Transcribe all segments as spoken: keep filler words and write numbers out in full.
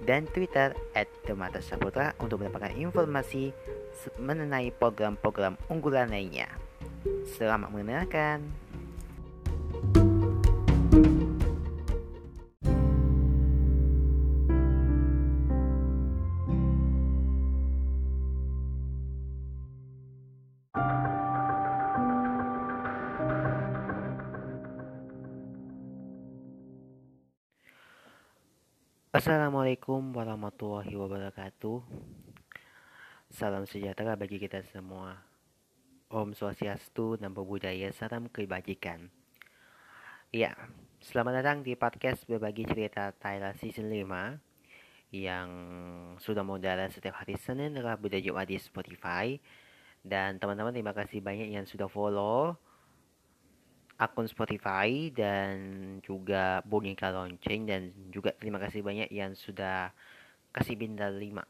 dan Twitter at demata saputra untuk mendapatkan informasi mengenai program-program unggulan lainnya. Selamat mendengarkan. Assalamualaikum warahmatullahi wabarakatuh. Salam sejahtera bagi kita semua. Om Swastiastu, Namo Buddhaya, Salam Kebajikan. Ya, selamat datang di podcast berbagi cerita Thailand season lima yang sudah mengudara setiap hari Senin, Rabu, dan Jumat di Spotify. Dan teman-teman, terima kasih banyak yang sudah follow akun Spotify dan juga boneka lonceng, dan juga terima kasih banyak yang sudah kasih bintang lima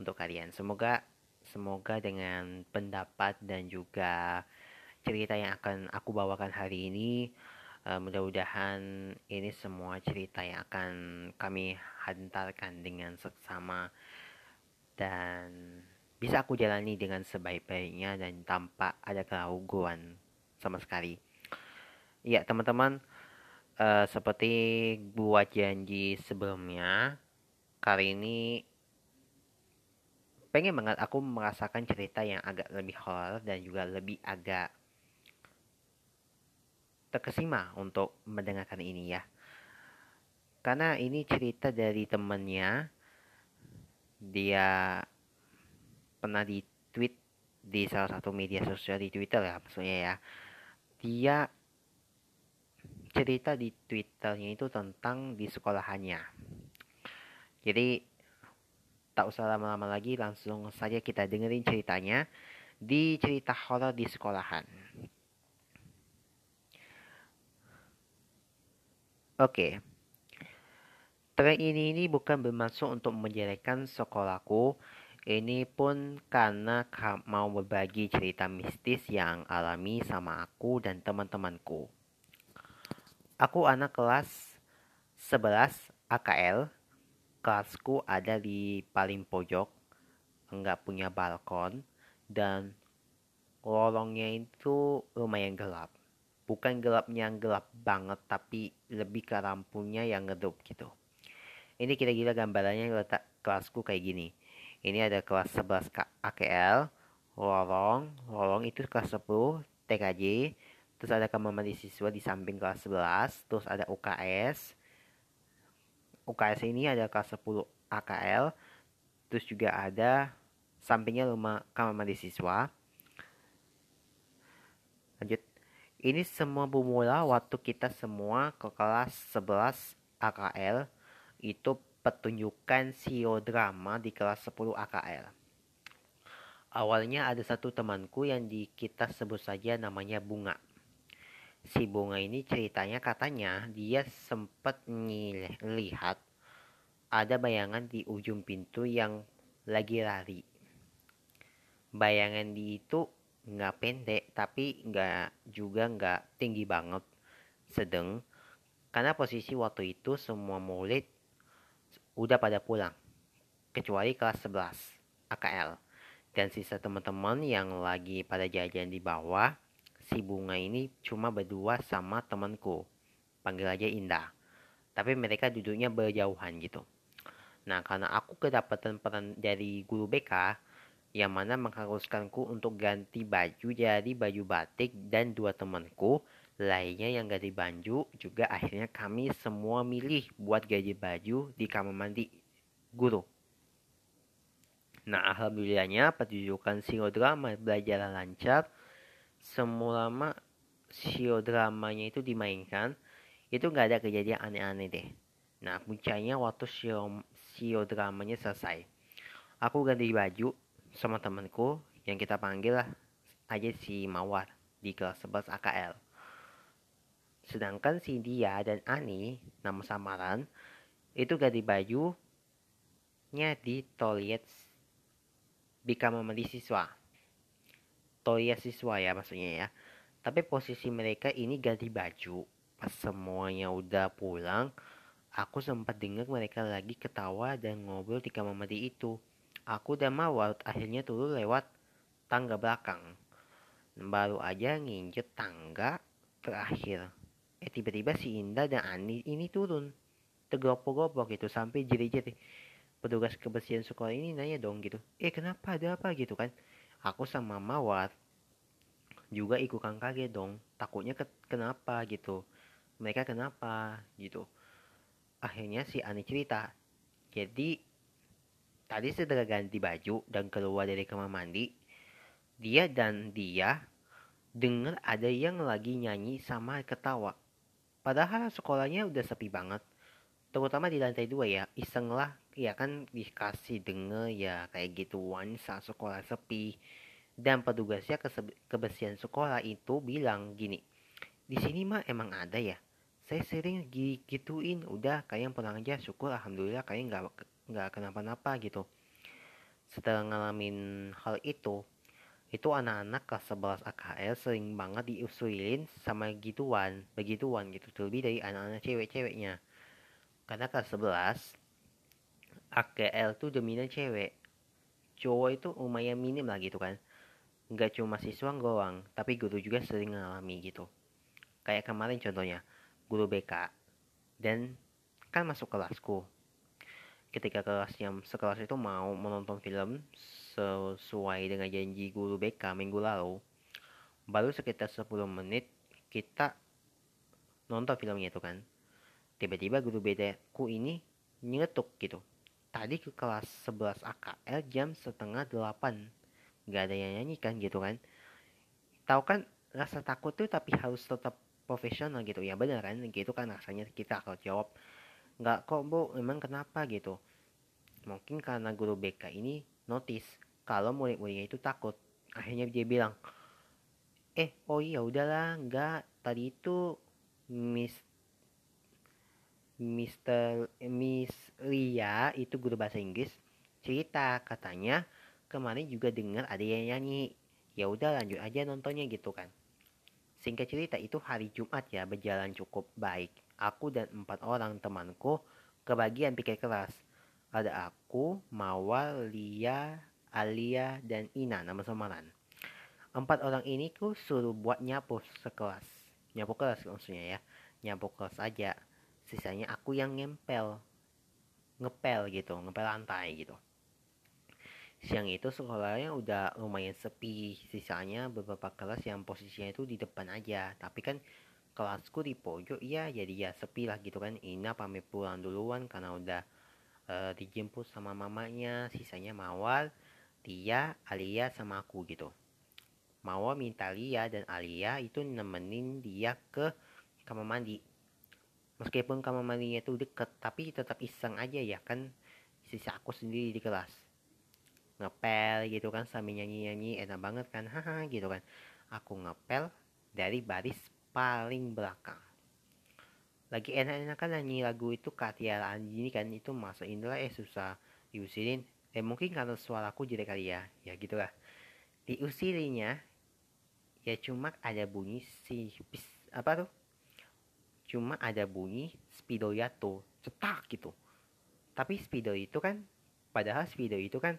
untuk kalian. Semoga semoga dengan pendapat dan juga cerita yang akan aku bawakan hari ini, uh, mudah-mudahan ini semua cerita yang akan kami hantarkan dengan seksama dan bisa aku jalani dengan sebaik-baiknya dan tanpa ada keraguan sama sekali. Ya teman-teman, uh, seperti buat janji sebelumnya, kali ini pengen banget aku merasakan cerita yang agak lebih horror dan juga lebih agak terkesima untuk mendengarkan ini ya. Karena ini cerita dari temennya, dia pernah di tweet di salah satu media sosial di Twitter ya maksudnya ya. Dia cerita di Twitternya itu tentang di sekolahannya. Jadi tak usah lama-lama lagi, langsung saja kita dengerin ceritanya di cerita horor di sekolahan. Oke. Tren ini ini bukan bermaksud untuk menjelekkan sekolahku. Ini pun karena mau berbagi cerita mistis yang alami sama aku dan teman-temanku. Aku anak kelas sebelas A K L. Kelasku ada di paling pojok, enggak punya balkon, dan lorongnya itu lumayan gelap. Bukan gelapnya yang gelap banget, tapi lebih ke lampunya yang ngedup gitu. Ini kira-kira gambarannya letak kelasku kayak gini. Ini ada kelas sebelas A K L, lorong, lorong itu kelas sepuluh T K J, terus ada kamar mandi siswa di samping kelas sebelas, terus ada U K S. U K S ini ada kelas sepuluh A K L, terus juga ada sampingnya rumah kamar mandi siswa. Lanjut. Ini semua bermula waktu kita semua ke kelas sebelas A K L itu pertunjukan sio drama di kelas sepuluh A K L. Awalnya ada satu temanku yang di kita sebut saja namanya Bunga. Si Bunga ini ceritanya katanya dia sempat melihat ada bayangan di ujung pintu yang lagi lari. Bayangan di itu nggak pendek tapi nggak juga nggak tinggi banget, sedang karena posisi waktu itu semua murid udah pada pulang, kecuali kelas sebelas A K L. Dan sisa teman-teman yang lagi pada jajan di bawah, si Bunga ini cuma berdua sama temanku, panggil aja Indah. Tapi mereka duduknya berjauhan gitu. Nah, karena aku kedapatan peran dari guru B K, yang mana mengharuskanku untuk ganti baju jadi baju batik, dan dua temanku lainnya yang ganti baju juga, akhirnya kami semua milih buat ganti baju di kamar mandi guru. Nah, alhamdulillahnya pertunjukan sio drama belajar lancar. Semua lama sio dramanya itu dimainkan, itu nggak ada kejadian aneh-aneh deh. Nah, puncaknya waktu sio siodramanya selesai. Aku ganti baju sama temanku yang kita panggil lah aja si Mawar di kelas sebelas A K L. Sedangkan si Dia dan Ani, nama samaran, itu ganti bajunya di toilet Bikama mandi siswa. Toilet siswa ya maksudnya ya. Tapi posisi mereka ini ganti baju. Pas semuanya udah pulang, aku sempat dengar mereka lagi ketawa dan ngobrol di kamar mandi itu. Aku dan Mawar akhirnya turun lewat tangga belakang. Baru aja nginjek tangga terakhir, Eh tiba-tiba si Indah dan Ani ini turun tergopok-gopok gitu sampai jiri-jiri. Petugas kebersihan sekolah ini nanya dong gitu, Eh kenapa, ada apa gitu kan. Aku sama Mawar juga ikutan kaget dong, takutnya ke- kenapa gitu. Mereka kenapa gitu. Akhirnya si Ani cerita, jadi tadi setelah ganti baju dan keluar dari kamar mandi, Dia dan dia dengar ada yang lagi nyanyi sama ketawa. Padahal sekolahnya udah sepi banget, terutama di lantai dua ya. Iseng lah, ya kan dikasih denger ya kayak gituan saat sekolah sepi. Dan petugasnya kese- kebersihan sekolah itu bilang gini, di sini mah emang ada ya. Saya sering gituin, udah kalian pulang aja, syukur alhamdulillah kalian gak, gak kenapa-napa gitu. Setelah ngalamin hal itu, itu anak-anak kelas sebelas A K L sering banget diusulin sama gituan, begituan gitu, terlebih dari anak-anak cewek-ceweknya. Karena kelas sebelas A K L tuh dominan cewek. Cowok itu lumayan minim lah gitu kan. Gak cuma siswa doang, tapi guru juga sering ngalami gitu. Kayak kemarin contohnya, guru B K dan kan masuk kelasku. Ketika kelasnya sekelas itu mau menonton film sesuai dengan janji guru B K minggu lalu, baru sekitar sepuluh menit kita nonton filmnya itu kan. Tiba-tiba guru B K ku ini nyetuk gitu, tadi ke kelas sebelas A K L jam setengah delapan, gak ada yang nyanyi kan gitu kan. Tahu kan rasa takut tuh, tapi harus tetap profesional gitu ya, bener kan gitu kan rasanya kita kalau jawab. Nggak kok bu, emang kenapa gitu. Mungkin karena guru B K ini notice kalau murid-muridnya itu takut. Akhirnya dia bilang, Eh oh iya udahlah, nggak, tadi itu Miss Mister Miss Ria itu guru bahasa Inggris cerita, katanya kemarin juga dengar ada yang nyanyi. Ya udah lanjut aja nontonnya gitu kan. Singkat cerita itu hari Jumat ya berjalan cukup baik. Aku dan empat orang temanku kebagian pikir keras. Ada aku, Mawar, Lia, Alia, dan Ina nama samaran. Empat orang ini ku suruh buat nyapu sekelas. Nyapu kelas maksudnya ya. Nyapu kelas aja. Sisanya aku yang ngempel. Ngepel gitu, ngepel lantai gitu. Siang itu sekolahnya udah lumayan sepi. Sisanya beberapa kelas yang posisinya itu di depan aja. Tapi kan kelasku di pojok ya, jadi ya sepi lah gitu kan. Ina pamit pulang duluan karena udah uh, dijemput sama mamanya. Sisanya Mawar, Tia, Alia sama aku gitu. Mawar minta Lia dan Alia itu nemenin dia ke kamar mandi. Meskipun kamar mandinya itu deket, tapi tetap iseng aja ya kan. Sisa aku sendiri di kelas ngepel gitu kan sambil nyanyi-nyanyi, enak banget kan, haha gitu kan. Aku ngepel dari baris paling belakang. Lagi enak-enak kan nyanyi lagu itu Katiaraan gini kan, itu masuk Indra eh susah diusilin. Eh mungkin karena suaraku jelek kali ya. Ya gitulah. Diusilinya ya cuma ada bunyi si pis, apa tuh? Cuma ada bunyi spidol jatuh, cetak gitu. Tapi spidol itu kan, padahal spidol itu kan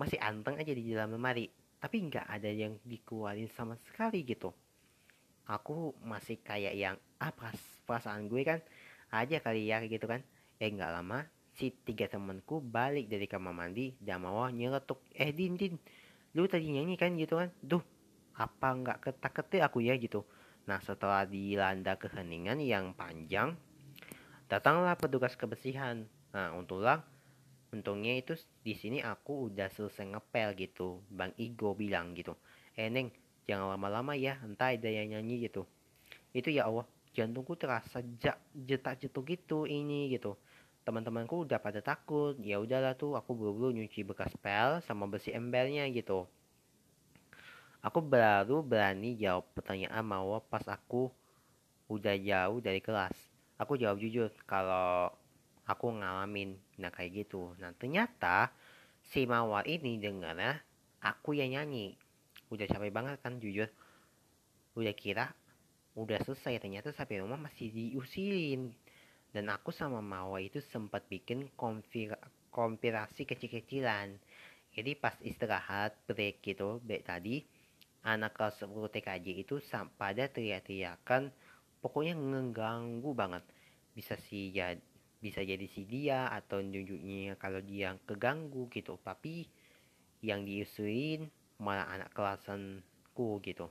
masih anteng aja di dalam lemari, tapi enggak ada yang dikeluarin sama sekali gitu. Aku masih kayak yang ah perasaan gue kan aja kali ya gitu kan. Eh gak lama si tiga temanku balik dari kamar mandi dan mau nyeletuk, Eh din din lu tadi nyanyi kan gitu kan. Duh apa gak ketak-ketik aku ya gitu. Nah setelah dilanda keheningan yang panjang, datanglah petugas kebersihan. Nah untunglah Untungnya itu di sini aku udah selesai ngepel gitu. Bang Igo bilang gitu, Eh neng jangan lama-lama ya, entah ada yang nyanyi gitu. Itu ya Allah, jantungku terasa jak, jetak-jetuk gitu ini gitu. teman-temanku udah pada takut. Ya udahlah tuh, aku buru-buru nyuci bekas pel sama bersih embernya gitu. Aku baru berani jawab pertanyaan Mawar pas aku udah jauh dari kelas. Aku jawab jujur kalau aku ngalamin, nah kayak gitu. Nah ternyata si Mawar ini dengarnya aku yang nyanyi. Udah capek banget kan jujur. Udah kira udah selesai, ternyata sampai rumah masih diusirin. Dan aku sama Mawar itu sempat bikin konfir- konspirasi kecil-kecilan. Jadi pas istirahat break gitu, break tadi, anak kelas sepuluh T K J itu pada teriak-teriakan, pokoknya ngeganggu banget. Bisa si ya, bisa jadi si dia atau nunjuknya kalau dia keganggu gitu. Tapi yang diusurin malah anak kelasanku gitu.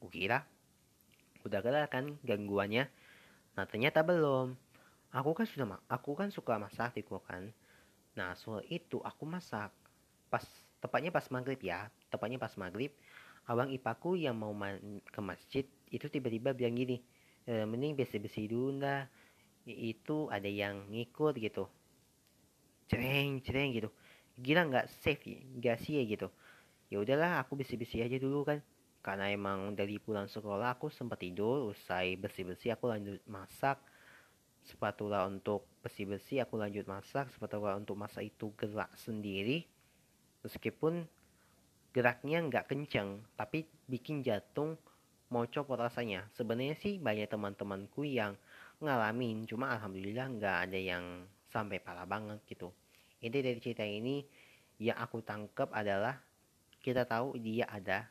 Kukira udah kelar kan gangguannya. Nah ternyata belum. Aku kan sudah ma- aku kan suka masak di kan. Nah soal itu aku masak. Pas tepatnya pas maghrib ya tepatnya pas maghrib abang ipaku yang mau man- ke masjid itu tiba-tiba bilang gini, e, mending bersih-bersih dulu dah, itu ada yang ngikut gitu, cereng-cereng gitu, gila nggak safe nggak sih ya gitu. Ya udahlah aku bersih-bersih aja dulu kan, karena emang dari pulang sekolah aku sempat tidur. Usai bersih-bersih aku lanjut masak, spatula untuk bersih-bersih aku lanjut masak spatula untuk masak itu gerak sendiri. Meskipun geraknya nggak kenceng, tapi bikin jantung mau copot rasanya. Sebenarnya sih banyak teman-temanku yang ngalamin, cuma alhamdulillah nggak ada yang sampai parah banget gitu. Inti dari cerita ini yang aku tangkep adalah kita tahu dia ada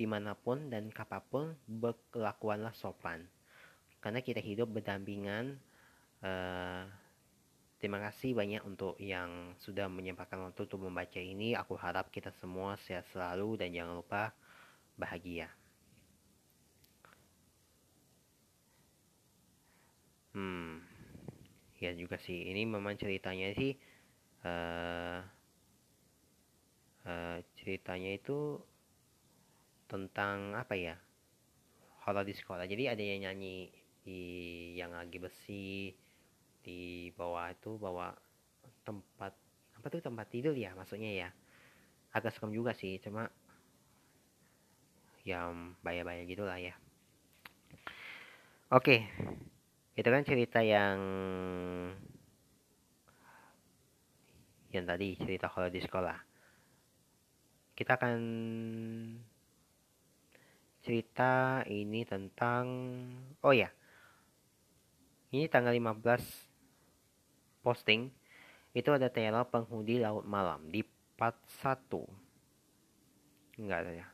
dimanapun dan kapanpun, berkelakuanlah sopan. Karena kita hidup berdampingan. Uh, Terima kasih banyak untuk yang sudah menyempatkan waktu untuk membaca ini. Aku harap kita semua sehat selalu dan jangan lupa bahagia. Hmm, ya juga sih. Ini memang ceritanya sih, uh, uh, ceritanya itu tentang apa ya? Horor di sekolah. Jadi ada yang nyanyi di yang lagi bersih di bawah itu, bawa tempat apa tuh tempat tidur ya maksudnya ya. Agak serem juga sih, cuma yang bahaya-bahaya gitulah ya. Oke, itu kan cerita yang yang tadi, cerita horor di sekolah. Kita akan cerita ini tentang, oh ya, ini tanggal lima belas posting, itu ada teror penghuni laut malam di part satu. Enggak ada ya.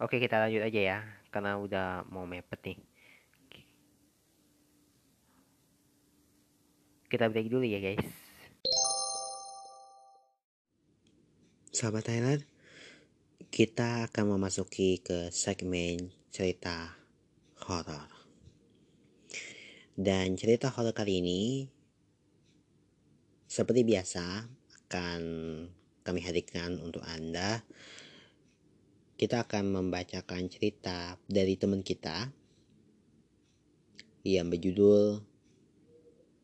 Oke, kita lanjut aja ya, karena udah mau mepet nih. Kita break dulu ya guys. Sahabat Thailand, kita akan memasuki ke segmen cerita horor. Dan cerita horor kali ini seperti biasa akan kami hadirkan untuk Anda. Kita akan membacakan cerita dari teman kita yang berjudul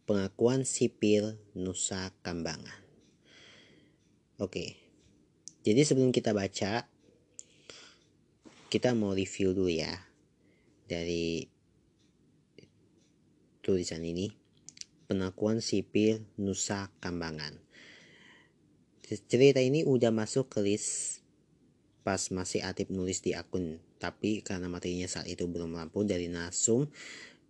Pengakuan Sipir Nusa Kambangan. Oke, jadi sebelum kita baca, kita mau review dulu ya dari tulisan ini. Pengakuan Sipir Nusa Kambangan. Cerita ini udah masuk ke list pas masih aktif nulis di akun, tapi karena materinya saat itu belum rampung dari Nasum,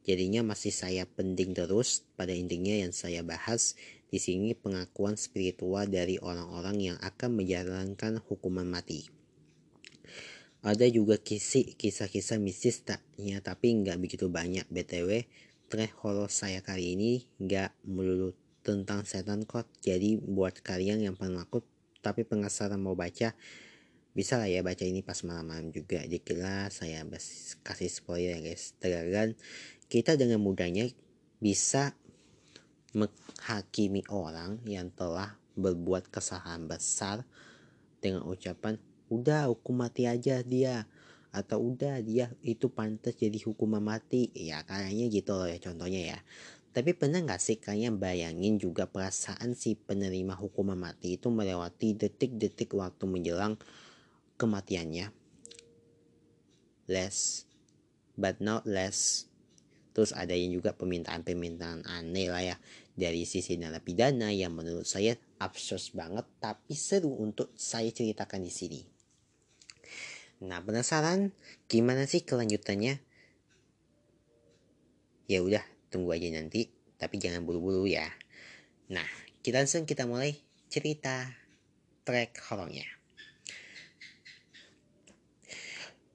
jadinya masih saya pending terus. Pada intinya yang saya bahas di sini pengakuan spiritual dari orang-orang yang akan menjalankan hukuman mati. Ada juga kisi, kisah-kisah mistis taknya, tapi nggak begitu banyak. B T W track horor saya kali ini gak melulu tentang setan kot. Jadi buat kalian yang penakut tapi penasaran mau baca, bisa lah ya baca ini pas malam-malam juga. Dikira saya kasih spoiler ya guys. Tergantung kita dengan mudahnya bisa menghakimi orang yang telah berbuat kesalahan besar dengan ucapan udah hukum mati aja dia, atau udah dia itu pantas jadi hukuman mati ya, kayaknya gitu loh ya contohnya ya. Tapi pernah gak sih kalian bayangin juga perasaan si penerima hukuman mati itu melewati detik-detik waktu menjelang kematiannya? Less, but not less. Terus ada yang juga permintaan-permintaan aneh lah ya. Dari sisi narapidana yang menurut saya absurd banget tapi seru untuk saya ceritakan di sini. Nah, penasaran gimana sih kelanjutannya? Ya udah, tunggu aja nanti, tapi jangan buru-buru ya. Nah, kita langsung kita mulai cerita track horornya.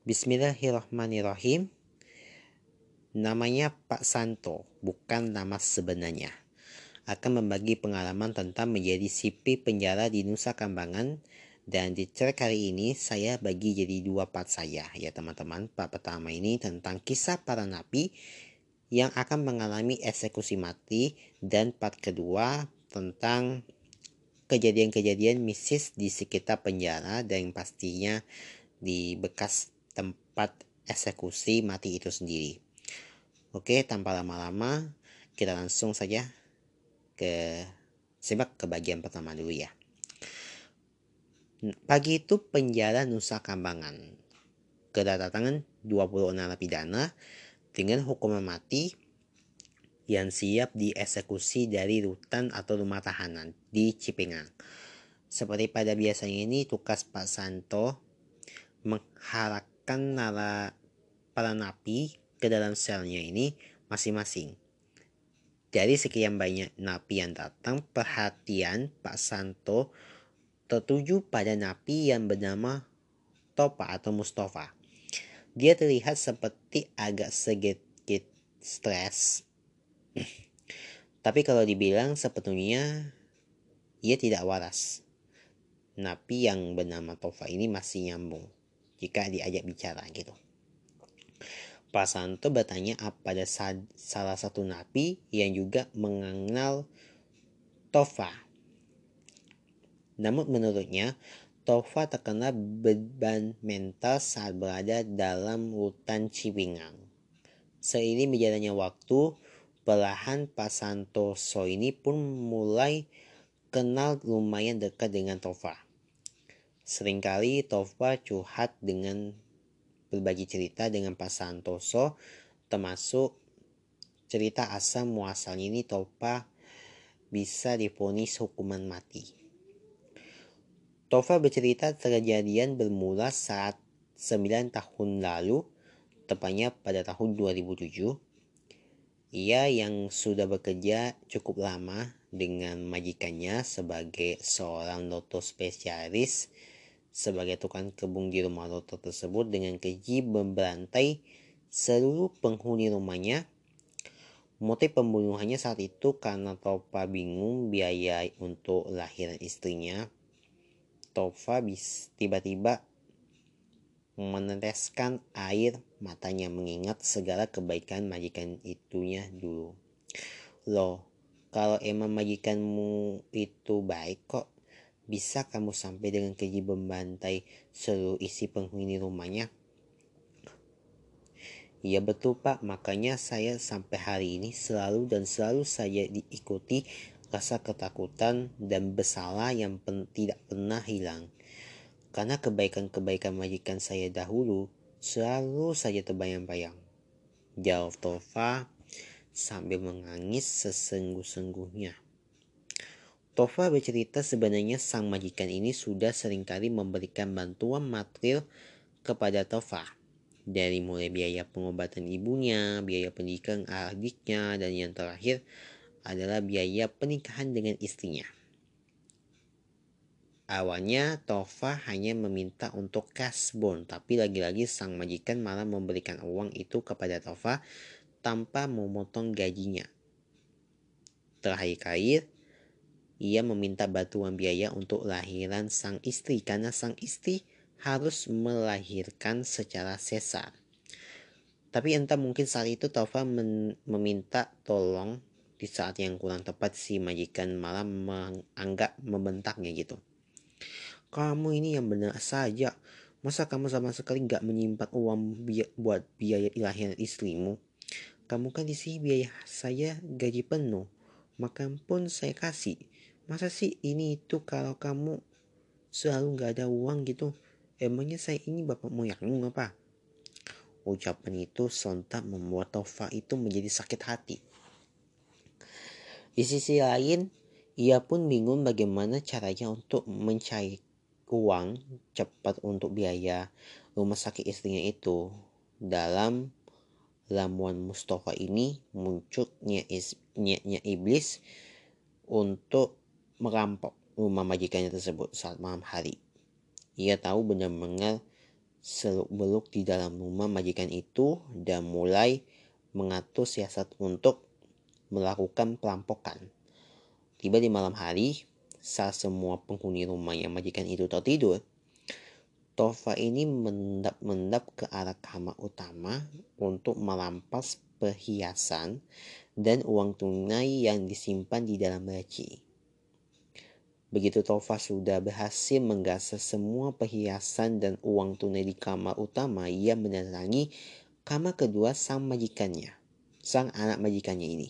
Bismillahirrahmanirrahim. Namanya Pak Santo, bukan nama sebenarnya. Akan membagi pengalaman tentang menjadi sipir penjara di Nusa Kambangan. Dan di track kali ini saya bagi jadi dua part saya ya teman-teman. Part pertama ini tentang kisah para napi yang akan mengalami eksekusi mati, dan part kedua tentang kejadian-kejadian mistis di sekitar penjara dan pastinya di bekas tempat eksekusi mati itu sendiri. Oke, tanpa lama-lama kita langsung saja ke simak ke bagian pertama dulu ya. Pagi itu penjara Nusa Kambangan kedatangan dua puluh narapidana dengan hukuman mati yang siap dieksekusi dari rutan atau rumah tahanan di Cipengang. Seperti pada biasanya ini, tugas Pak Santo mengharapkan nara, para napi ke dalam selnya ini masing-masing. Dari sekian banyak napi yang datang, perhatian Pak Santo tertuju pada napi yang bernama Topa atau Mustafa. Dia terlihat seperti agak sedikit stres. Tapi kalau dibilang sepenuhnya ia tidak waras. Napi yang bernama Tofa ini masih nyambung jika diajak bicara gitu. Pak Santo bertanya pada salah satu napi yang juga mengenal Tofa. Namun menurutnya Tofa terkena beban mental saat berada dalam hutan Cipengang. Seiring berjalannya waktu, perlahan Pak Santoso ini pun mulai kenal lumayan dekat dengan Tofa. Seringkali Tofa curhat dengan berbagi cerita dengan Pak Santoso, termasuk cerita asal muasalnya ini Tofa bisa divonis hukuman mati. Tofa bercerita kejadian bermula saat sembilan tahun lalu, tepatnya pada tahun dua ribu tujuh. Ia yang sudah bekerja cukup lama dengan majikannya sebagai seorang loto spesialis, sebagai tukang kebun di rumah loto tersebut dengan keji memberantai seluruh penghuni rumahnya. Motif pembunuhannya saat itu karena Tofa bingung biaya untuk lahiran istrinya. Tofa tiba-tiba meneteskan air matanya mengingat segala kebaikan majikan itunya dulu. Loh, kalau emang majikanmu itu baik kok, bisa kamu sampai dengan keji membantai seluruh isi penghuni rumahnya? Iya betul Pak, makanya saya sampai hari ini selalu dan selalu saya diikuti rasa ketakutan dan bersalah yang pen- tidak pernah hilang. Karena kebaikan-kebaikan majikan saya dahulu selalu saja terbayang-bayang. Jawab Tofa sambil menangis sesungguh-sungguhnya. Tofa bercerita sebenarnya sang majikan ini sudah seringkali memberikan bantuan material kepada Tofa. Dari mulai biaya pengobatan ibunya, biaya pendidikan adiknya, dan yang terakhir adalah biaya pernikahan dengan istrinya. Awalnya Tofa hanya meminta untuk kasbon, tapi lagi-lagi sang majikan malah memberikan uang itu kepada Tofa tanpa memotong gajinya. Terakhir-akhir, ia meminta bantuan biaya untuk lahiran sang istri karena sang istri harus melahirkan secara sesar. Tapi entah mungkin saat itu Tofa men- meminta tolong di saat yang kurang tepat, si majikan malah menganggap membentaknya gitu. Kamu ini yang benar saja. Masa kamu sama sekali gak menyimpan uang bi- buat biaya lahiran istrimu? Kamu kan di sini biaya saya gaji penuh, makan pun saya kasih. Masa sih ini itu kalau kamu selalu gak ada uang gitu? Emangnya saya ini bapak moyangmu apa? Ucapan itu sontak membuat Tova itu menjadi sakit hati. Di sisi lain, ia pun bingung bagaimana caranya untuk mencari uang cepat untuk biaya rumah sakit istrinya itu. Dalam ramuan Mustafa ini muncul niatnya iblis untuk merampok rumah majikannya tersebut saat malam hari. Ia tahu benar-benar seluk-beluk di dalam rumah majikan itu dan mulai mengatur siasat untuk melakukan perampokan. Tiba di malam hari, saat semua penghuni rumah yang majikan itu tertidur, Tova ini mendap-mendap ke arah kamar utama untuk merampas perhiasan dan uang tunai yang disimpan di dalam laci. Begitu Tova sudah berhasil menggasak semua perhiasan dan uang tunai di kamar utama, ia menerangi kamar kedua sang majikannya, sang anak majikannya ini.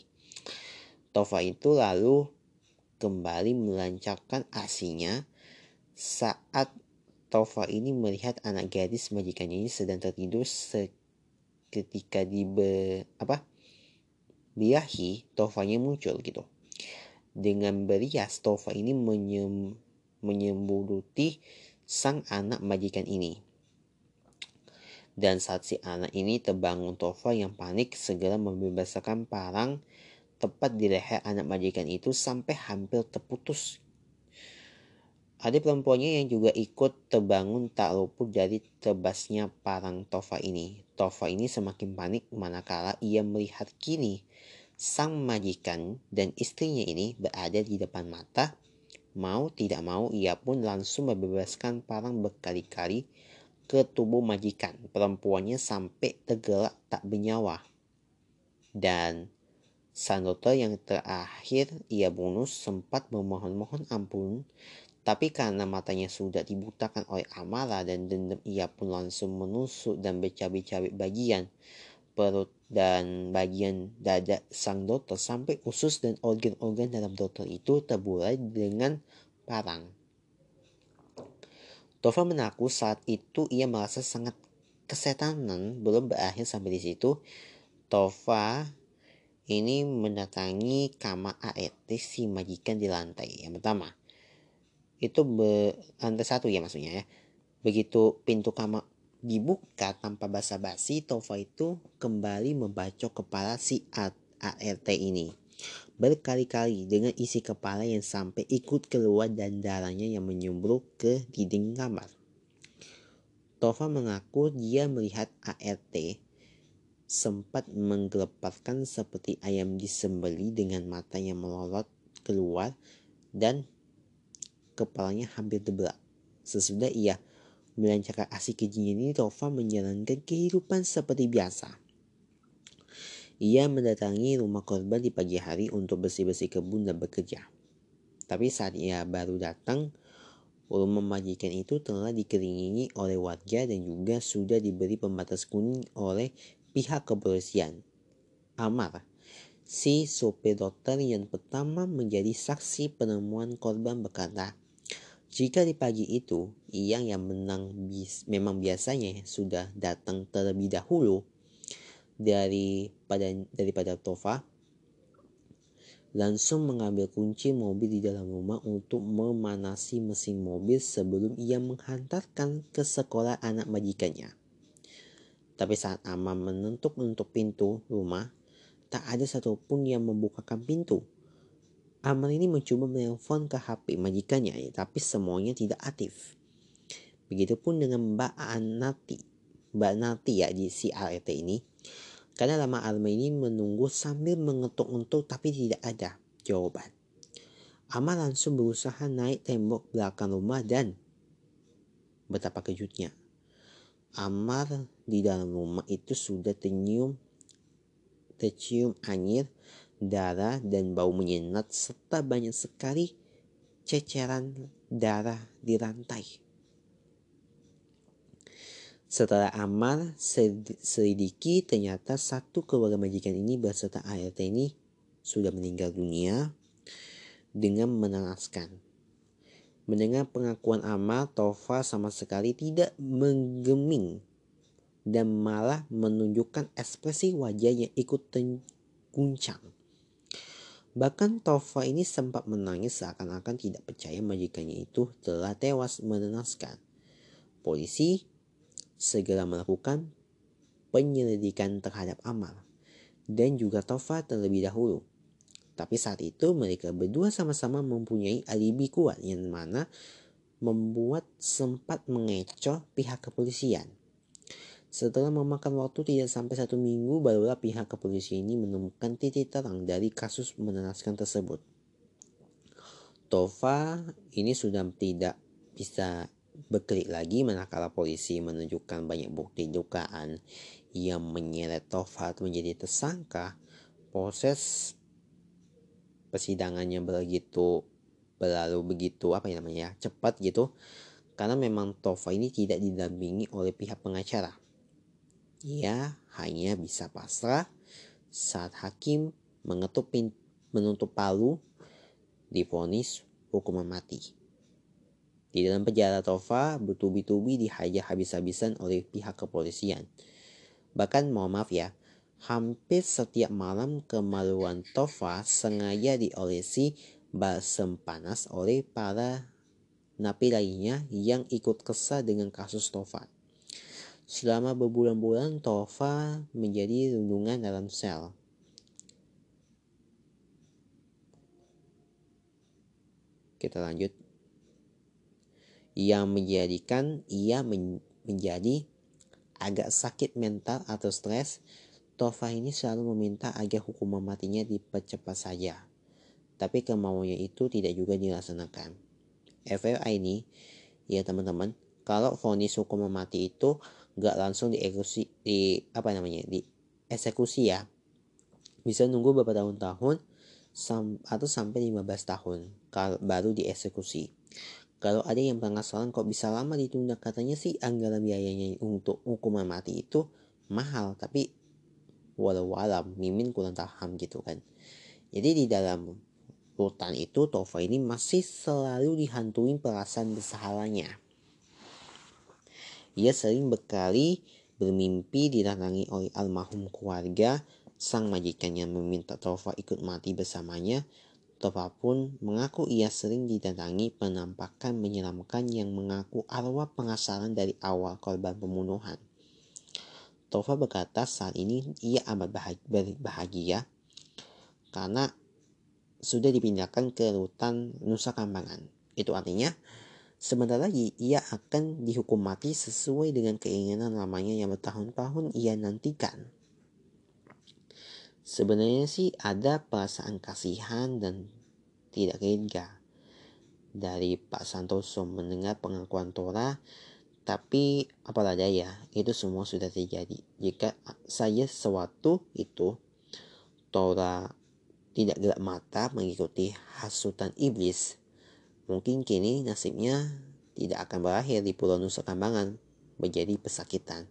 Tova itu lalu kembali melancarkan aksinya saat Tova ini melihat anak gadis majikannya ini sedang tertidur. Ketika diber apa birahi, Tovanya muncul gitu. Dengan berias, Tova ini menyem, menyemburuti sang anak majikan ini. Dan saat si anak ini terbangun, Tova yang panik segera membebaskan parang tepat di leher anak majikan itu sampai hampir terputus. Adik perempuannya yang juga ikut terbangun tak luput dari tebasnya parang Tova ini. Tova ini semakin panik manakala ia melihat kini sang majikan dan istrinya ini berada di depan mata. Mau tidak mau ia pun langsung membebaskan parang berkali-kali ke tubuh majikan perempuannya sampai tergerak tak bernyawa. Dan sang dokter yang terakhir ia bunuh sempat memohon-mohon ampun, tapi karena matanya sudah dibutakan oleh amarah dan dendam, ia pun langsung menusuk dan bercabik-cabik bagian perut dan bagian dada sang dokter sampai usus dan organ-organ dalam dokter itu terburai dengan parang. Tova mengaku saat itu ia merasa sangat kesetanan. Belum berakhir sampai di situ, Tova ini mendatangi kamar A R T si majikan di lantai yang pertama. Itu ber, lantai satu ya maksudnya ya. Begitu pintu kamar dibuka tanpa basa-basi, Tova itu kembali membacok kepala si A R T ini berkali-kali dengan isi kepala yang sampai ikut keluar dan darahnya yang menyembur ke dinding kamar. Tova mengaku dia melihat A R T sempat menggelepaskan seperti ayam disembelih dengan mata yang melorot keluar dan kepalanya hampir terbelah. Sesudah ia melancarkan aksi kejinya ini, Tova menjalankan kehidupan seperti biasa. Ia mendatangi rumah korban di pagi hari untuk bersih-bersih kebun dan bekerja. Tapi saat ia baru datang, rumah majikan itu telah dikelilingi oleh warga dan juga sudah diberi pembatas kuning oleh pihak kepolisian. Amar, si supir dokter yang pertama menjadi saksi penemuan korban, berkata jika di pagi itu ia yang menang bis, memang biasanya sudah datang terlebih dahulu daripada daripada Tova, langsung mengambil kunci mobil di dalam rumah untuk memanasi mesin mobil sebelum ia menghantarkan ke sekolah anak majikannya. Tapi saat Amar menentuk untuk pintu rumah, tak ada satupun yang membukakan pintu. Amar ini mencoba menelpon ke H P majikannya, tapi semuanya tidak aktif. Begitupun dengan Mbak Nati, Mbak Nati ya di si A R T ini. Karena lama Amar ini menunggu sambil mengetuk-ngetuk tapi tidak ada jawaban. Amar langsung berusaha naik tembok belakang rumah dan betapa kejutnya, Amar di dalam rumah itu sudah tercium, tercium anyir, darah dan bau menyengat serta banyak sekali ceceran darah di lantai. Setelah Amar selidiki, ternyata satu keluarga majikan ini berserta A R T ini sudah meninggal dunia dengan menewaskan. Mendengar pengakuan Amar, Tova sama sekali tidak menggeming dan malah menunjukkan ekspresi wajah yang ikut terguncang. Bahkan Tova ini sempat menangis seakan-akan tidak percaya majikannya itu telah tewas menewaskan. Polisi segera melakukan penyelidikan terhadap Amar dan juga Tova terlebih dahulu. Tapi saat itu mereka berdua sama-sama mempunyai alibi kuat yang mana membuat sempat mengecoh pihak kepolisian. Setelah memakan waktu tidak sampai satu minggu, barulah pihak kepolisian ini menemukan titik terang dari kasus menenaskan tersebut. Tova ini sudah tidak bisa berkelit lagi manakala polisi menunjukkan banyak bukti dugaan yang menyeret Tova menjadi tersangka. Proses persidangannya begitu berlalu begitu apa namanya cepat gitu, karena memang Tova ini tidak didampingi oleh pihak pengacara. Ia hanya bisa pasrah saat hakim mengetuk pintu, menutup palu, divonis hukuman mati. Di dalam penjara, Tova bertubi-tubi dihajar habis-habisan oleh pihak kepolisian. Bahkan, mohon maaf ya, hampir setiap malam kemaluan Tova sengaja diolesi balsem panas oleh para napi lainnya yang ikut kesal dengan kasus Tova. Selama berbulan-bulan, Tova menjadi rundungan dalam sel. Kita lanjut. Yang menjadikan ia men- menjadi agak sakit mental atau stres. Tova ini selalu meminta agar hukuman matinya dipercepat saja, tapi kemauannya itu tidak juga dilaksanakan. F Y I ini, ya teman-teman, kalau vonis hukuman mati itu gak langsung dieksekusi, di apa namanya, dieksekusi ya, bisa nunggu beberapa tahun-tahun sam- atau sampai lima belas tahun kalau baru dieksekusi. Kalau ada yang penasaran kok bisa lama ditunda, katanya sih anggaran biayanya untuk hukuman mati itu mahal, tapi walau alam mimin kurang paham gitu kan. Jadi di dalam hutan itu Tova ini masih selalu dihantui perasaan bersalahnya. Ia sering berkali bermimpi didatangi oleh almarhum keluarga sang majikan yang meminta Tova ikut mati bersamanya. Tova pun mengaku ia sering didatangi penampakan menyeramkan yang mengaku arwah pengasaran dari awal korban pembunuhan. Tova berkata saat ini ia amat bahagia karena sudah dipindahkan ke rutan Nusa Kambangan. Itu artinya sebentar lagi ia akan dihukum mati sesuai dengan keinginan lamanya yang bertahun-tahun ia nantikan. Sebenarnya sih ada perasaan kasihan dan tidak reda dari Pak Santoso mendengar pengakuan Tora, tapi apalah daya, itu semua sudah terjadi. Jika saya sewaktu itu Tora tidak gelap mata mengikuti hasutan iblis, mungkin kini nasibnya tidak akan berakhir di Pulau Nusa Kambangan menjadi pesakitan.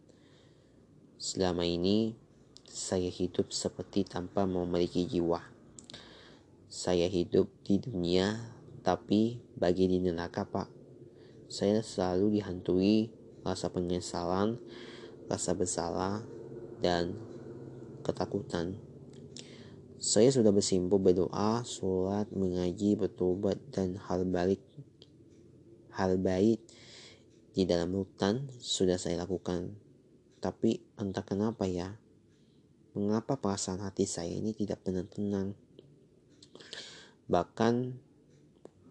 Selama ini saya hidup seperti tanpa memiliki jiwa. Saya hidup di dunia, tapi bagi di neraka pak. Saya selalu dihantui rasa penyesalan, rasa bersalah, dan ketakutan. Saya sudah bersimpuh berdoa, sholat, mengaji, bertobat, dan hal baik, hal baik di dalam hutan sudah saya lakukan. Tapi entah kenapa ya, mengapa perasaan hati saya ini tidak pernah tenang? Bahkan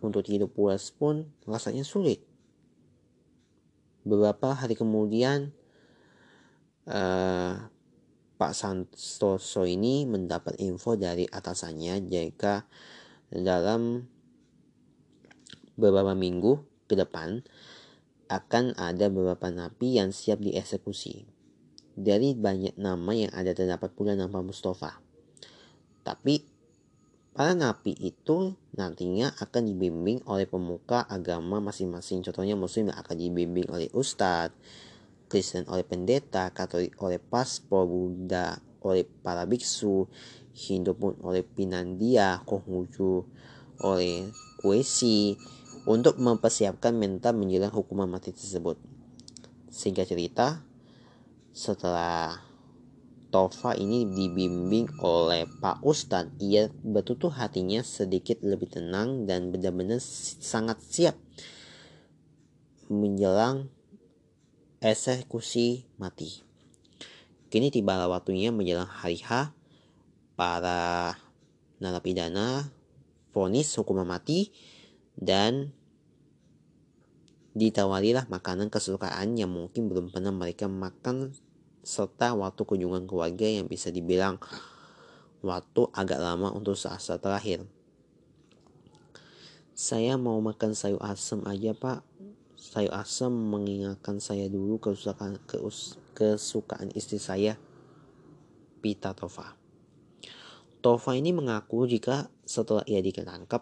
untuk hidup puas pun rasanya sulit. Beberapa hari kemudian uh, Pak Santoso ini mendapat info dari atasannya jika dalam beberapa minggu ke depan akan ada beberapa napi yang siap dieksekusi. Dari banyak nama yang ada terdapat pula nama Mustafa. Tapi para napi itu nantinya akan dibimbing oleh pemuka agama masing-masing. Contohnya muslim akan dibimbing oleh ustadz, Kristen oleh pendeta, Katolik oleh paspor, Buddha oleh para biksu, Hindu pun oleh Pinandia, Konghucu oleh Uesi, untuk mempersiapkan mental menjelang hukuman mati tersebut. Singkat cerita, setelah Tova ini dibimbing oleh Pak Ustadz, ia bertutur hatinya sedikit lebih tenang dan benar-benar sangat siap menjelang eksekusi mati. Kini tibalah waktunya menjelang hari H, para narapidana vonis hukuman mati dan ditawarilah makanan kesukaan yang mungkin belum pernah mereka makan, serta waktu kunjungan keluarga yang bisa dibilang waktu agak lama untuk saat-saat terakhir. Saya mau makan sayur asem aja pak. Sayur asem mengingatkan saya dulu kesukaan, keus, kesukaan istri saya, Pita Tova. Tova ini mengaku jika setelah ia ditangkap,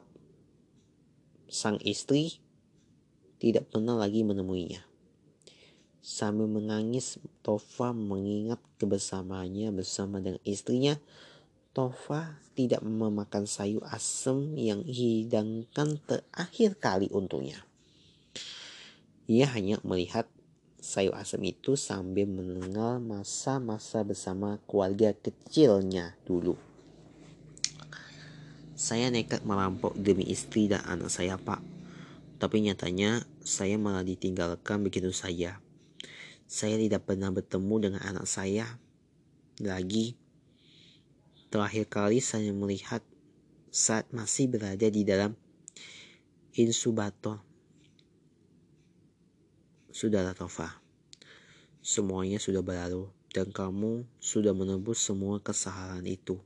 sang istri tidak pernah lagi menemuinya. Sambil menangis, Tova mengingat kebersamaannya bersama dengan istrinya. Tova tidak memakan sayur asem yang dihidangkan terakhir kali untuknya. Ia hanya melihat sayur asem itu sambil mengenang masa-masa bersama keluarga kecilnya dulu. Saya nekat merampok demi istri dan anak saya, Pak. Tapi nyatanya saya malah ditinggalkan begitu saja. Saya tidak pernah bertemu dengan anak saya lagi. Terakhir kali saya melihat saat masih berada di dalam insubator. Sudahlah Tova, semuanya sudah berlalu dan kamu sudah menebus semua kesalahan itu.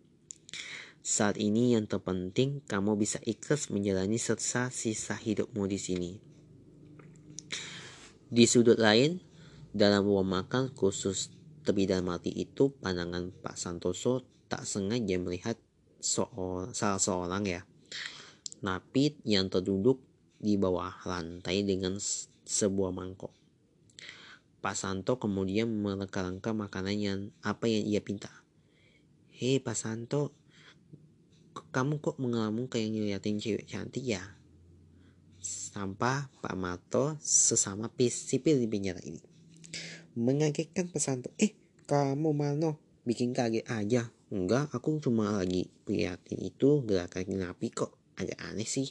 Saat ini yang terpenting kamu bisa ikhlas menjalani sisa sisa hidupmu di sini. Di sudut lain, dalam ruang makan khusus terpidana mati itu, pandangan Pak Santoso tak sengaja melihat seorang, salah seorang ya, napi yang terduduk di bawah lantai dengan sebuah mangkok. Pak Santo kemudian mereka-reka makanan yang apa yang ia pinta. Hei Pak Santo, kamu kok mengelamung kayak ngeliatin cewek cantik ya? Sampah Pak Marto sesama sipil di penjara ini. Mengagetkan pesan tuh, eh kamu Mano bikin kaget aja. Enggak, aku cuma lagi liatin itu gerakan napi kok agak aneh sih.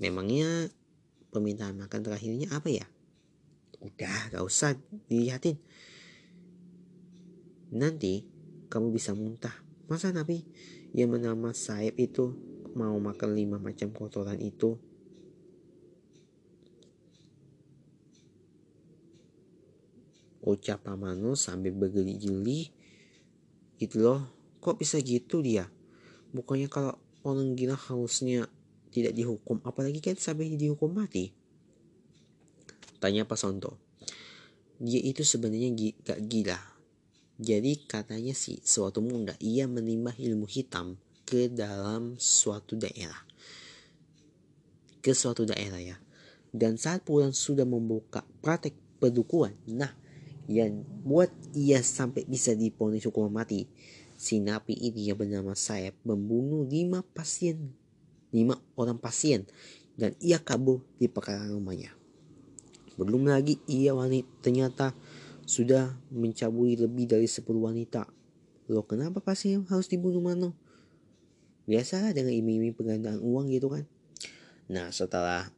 Memangnya permintaan makan terakhirnya apa ya? Udah gak usah dilihatin, nanti kamu bisa muntah. Masa napi yang bernama Saib itu mau makan lima macam kotoran itu? Ucap Pak Mano sambil bergeli-geli. Gitu loh, kok bisa gitu dia? Bukannya kalau orang gila harusnya tidak dihukum, apalagi kan sampai dihukum mati? Tanya Pak Santo. Dia itu sebenarnya gak gila. Jadi katanya sih suatu muda ia menimba ilmu hitam ke dalam suatu daerah. Ke suatu daerah ya. Dan saat pulang sudah membuka praktek pedukuhan. Nah, yang buat ia sampai bisa diponis hukuman mati. Si napi ini yang bernama Sayap membunuh lima pasien, lima orang pasien, dan ia kabur di pekarangan rumahnya. Belum lagi ia wanita ternyata sudah mencabuli lebih dari sepuluh wanita. Loh, kenapa pasien harus dibunuh Mano? Biasalah dengan iming-iming penggandaan uang gitu kan. Nah, setelah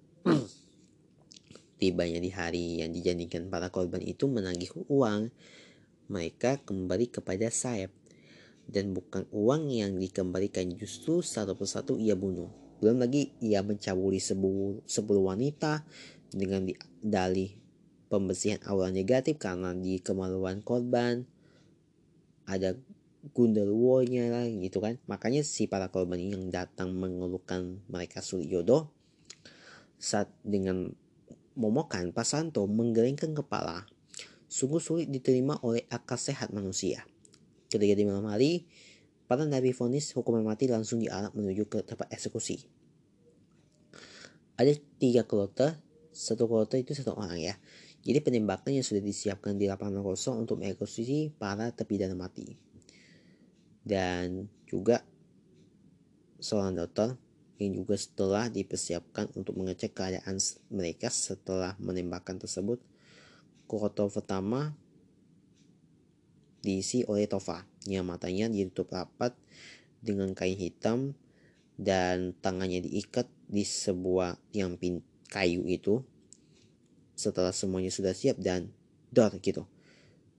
tibanya di hari yang dijanjikan, para korban itu menagih uang mereka kembali kepada Saeb. Dan bukan uang yang dikembalikan, justru satu persatu ia bunuh. Belum lagi ia mencabuli sepuluh wanita dengan di, dalih pembersihan aura negatif karena di kemaluan korban ada gundelwonya lah gitu kan. Makanya si para korban yang datang mengeluhkan mereka sulit jodoh. Saat dengan momokan, Pak Santo menggelengkan kepala. Sungguh sulit diterima oleh akal sehat manusia. Ketika di malam hari, para napi vonis hukuman mati langsung diarak menuju ke tempat eksekusi. Ada tiga kloter, satu kloter itu satu orang ya, Jadi penembakan yang sudah disiapkan di lapangan kosong untuk mengeksekusi para terpidana mati. Dan juga seorang dokter yang juga setelah dipersiapkan untuk mengecek keadaan mereka setelah penembakan tersebut. Kotor pertama diisi oleh Tova yang matanya ditutup rapat dengan kain hitam dan tangannya diikat di sebuah tiang pin kayu itu. Setelah semuanya sudah siap dan dor gitu,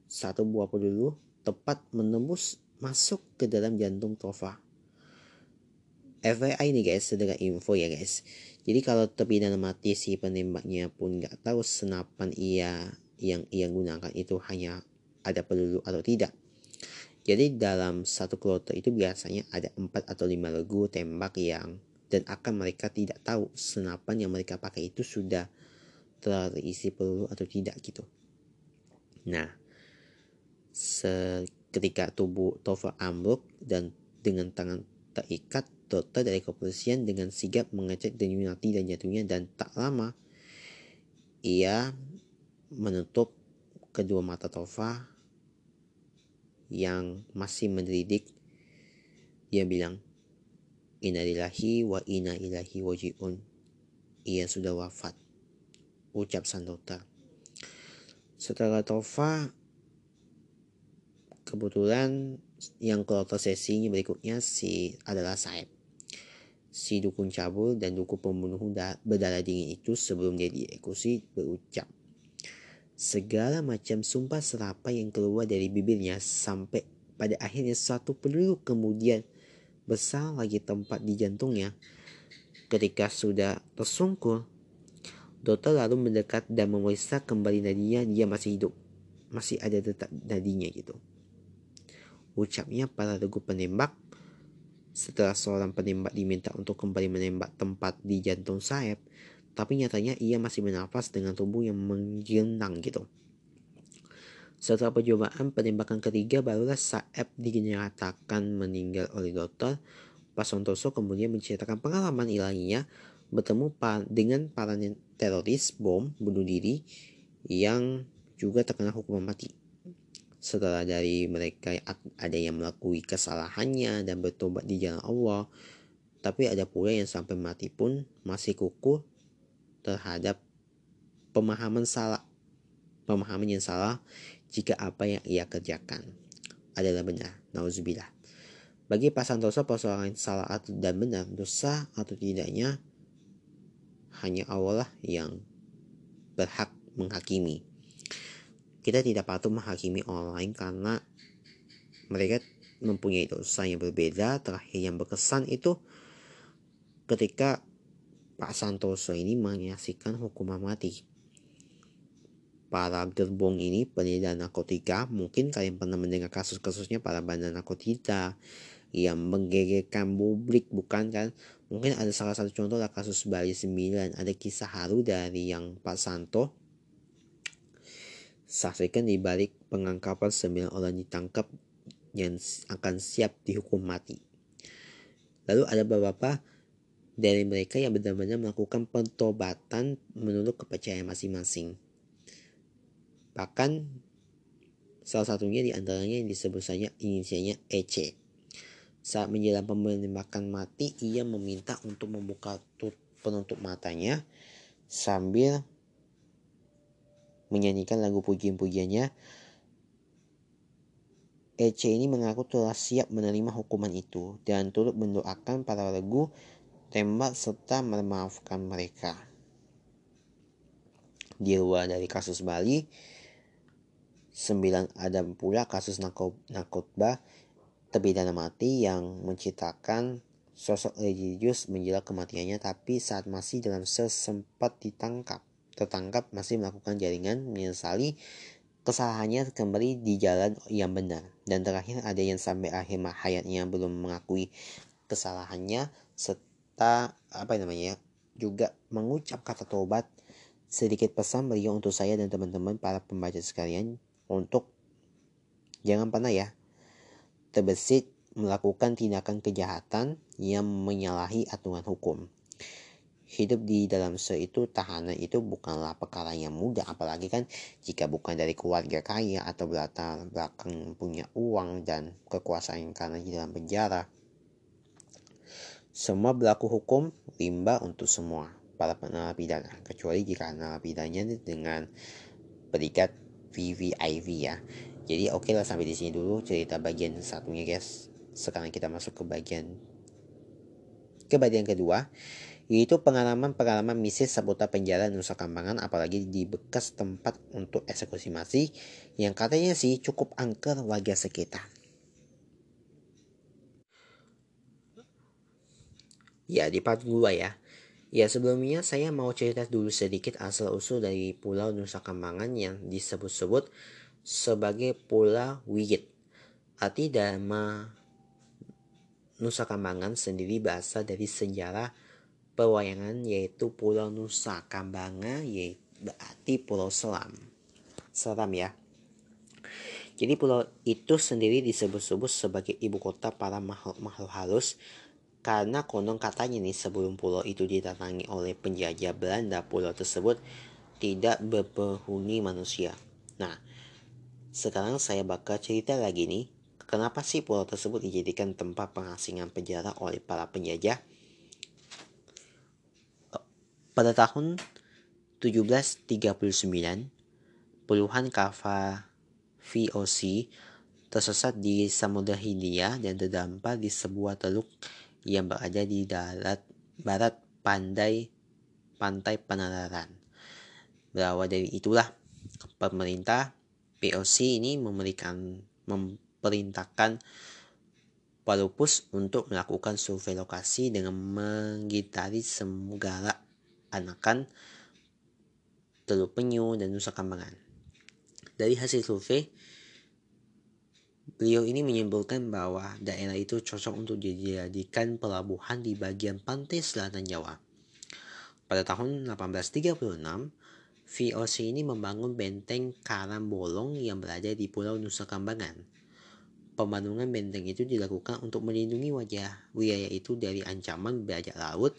satu buah peluru tepat menembus masuk ke dalam jantung Tova. F Y I nih guys, sedikit info ya guys. Jadi kalau terpidana mati si penembaknya pun nggak tahu senapan ia yang ia gunakan itu hanya ada peluru atau tidak. Jadi dalam satu kloter itu biasanya ada empat atau lima regu tembak yang dan akan mereka tidak tahu senapan yang mereka pakai itu sudah terisi peluru atau tidak gitu. Nah, ketika tubuh Tova ambruk dan dengan tangan terikat, dokter dari kepolisian dengan sigap mengecek denyut nadi dan jantungnya, dan tak lama ia menutup kedua mata Tova yang masih mendidih. Dia bilang, "Innalillahi wa inna ilaihi raji'un." Ia sudah wafat, ucap sang dokter. Setelah Tova, kebetulan yang kloter sesi berikutnya si adalah Saeb, si dukun cabul dan dukun pembunuh berdarah dingin itu. Sebelum dia dieksekusi berucap segala macam sumpah serapah yang keluar dari bibirnya, sampai pada akhirnya satu peluru kemudian besar lagi tempat di jantungnya. Ketika sudah tersungkur, dokter lalu mendekat dan memeriksa kembali nadinya. Dia masih hidup, masih ada detak nadinya gitu, ucapnya para regu penembak. Setelah seorang penembak diminta untuk kembali menembak tempat di jantung Saeb, tapi nyatanya ia masih bernafas dengan tubuh yang menggeleng gitu. Setelah percobaan penembakan ketiga, barulah Saeb dinyatakan meninggal oleh dokter. Pak Santoso kemudian menceritakan pengalaman ilahinya bertemu dengan para teroris bom bunuh diri yang juga terkena hukuman mati. Setelah dari mereka ada yang melakui kesalahannya dan bertobat di jalan Allah, tapi ada pula yang sampai mati pun masih kukuh terhadap pemahaman salah, pemahaman yang salah jika apa yang ia kerjakan adalah benar. Nauzubillah. Bagi Pak Santoso, persoalan salah atau dan benar, dosa atau tidaknya hanya Allah lah yang berhak menghakimi. Kita tidak patut menghakimi orang lain karena mereka mempunyai dosa yang berbeda. Terakhir yang berkesan itu ketika Pak Santoso ini menyaksikan hukuman mati. Para gerbong ini penyedia narkotika, mungkin kalian pernah mendengar kasus-kasusnya para bandar narkotika yang menggegerkan publik, bukan kan? Mungkin ada salah satu contoh lah kasus Bali sembilan. Ada kisah haru dari yang Pak Santo. Saksikan di balik pengangkapan sembilan orang ditangkap yang akan siap dihukum mati. Lalu ada beberapa dari mereka yang benar-benar melakukan pertobatan menurut kepercayaan masing-masing. Bahkan salah satunya di antaranya yang disebut saja inisialnya E C. Saat menjelang penembakan mati, ia meminta untuk membuka penutup matanya sambil menyanyikan lagu pujian-pujiannya. E C ini mengaku telah siap menerima hukuman itu dan turut mendoakan para regu tembak serta memaafkan mereka. Di luar dari kasus Bali sembilan, ada pula kasus narkoba terpidana mati yang menciptakan sosok religius menjelang kematiannya, tapi saat masih dalam sel sempat ditangkap. Tertangkap masih melakukan jaringan, menyesali kesalahannya, kembali di jalan yang benar. Dan terakhir ada yang sampai akhir hayatnya belum mengakui kesalahannya serta apa namanya juga mengucap kata taubat. Sedikit pesan beliau untuk saya dan teman-teman para pembaca sekalian, untuk jangan pernah ya terbesit melakukan tindakan kejahatan yang menyalahi aturan hukum. hidup di dalam sel itu, tahanan itu bukanlah perkara yang mudah, apalagi kan jika bukan dari keluarga kaya atau berlatar belakang punya uang dan kekuasaan karena di dalam penjara. Semua berlaku hukum rimba untuk semua para narapidana, kecuali jika narapidananya dengan berikat V V I P ya. Jadi oke okay lah, sampai di sini dulu cerita bagian satunya guys. Sekarang kita masuk ke bagian ke bagian kedua, yaitu pengalaman-pengalaman mistis seputar penjara Nusa Kambangan, apalagi di bekas tempat untuk eksekusi mati yang katanya sih cukup angker warga sekitar. Ya, di part dua ya. Ya, sebelumnya saya mau cerita dulu sedikit asal-usul dari Pulau Nusa Kambangan yang disebut-sebut sebagai Pulau Wigit. Arti nama Nusa Kambangan sendiri berasal dari sejarah pewayangan, yaitu Pulau Nusa Kambangan, yaitu berarti Pulau Selam. Seram ya. Jadi pulau itu sendiri disebut-sebut sebagai ibu kota para makhluk-makhluk halus, karena konon katanya nih sebelum pulau itu didatangi oleh penjajah Belanda, pulau tersebut tidak berpenghuni manusia. Nah, sekarang saya bakal cerita lagi nih, kenapa sih pulau tersebut dijadikan tempat pengasingan penjara oleh para penjajah. Pada tahun tujuh belas tiga puluh sembilan, puluhan kapal V O C tersesat di Samudra Hindia dan terdampar di sebuah teluk yang berada di darat barat pandai pantai Penalaran. Berawal dari itulah pemerintah V O C ini memberikan memerintahkan Palupus untuk melakukan survei lokasi dengan menggitari segala anakan Teluk Penyu dan Nusa Kambangan. Dari hasil survei, beliau ini menyimpulkan bahwa daerah itu cocok untuk dijadikan pelabuhan di bagian pantai selatan Jawa. Pada tahun delapan belas tiga puluh enam, V O C ini membangun benteng Karambolong yang berada di Pulau Nusa Kambangan. Pembangunan benteng itu dilakukan untuk melindungi wajah wilayah itu dari ancaman bajak laut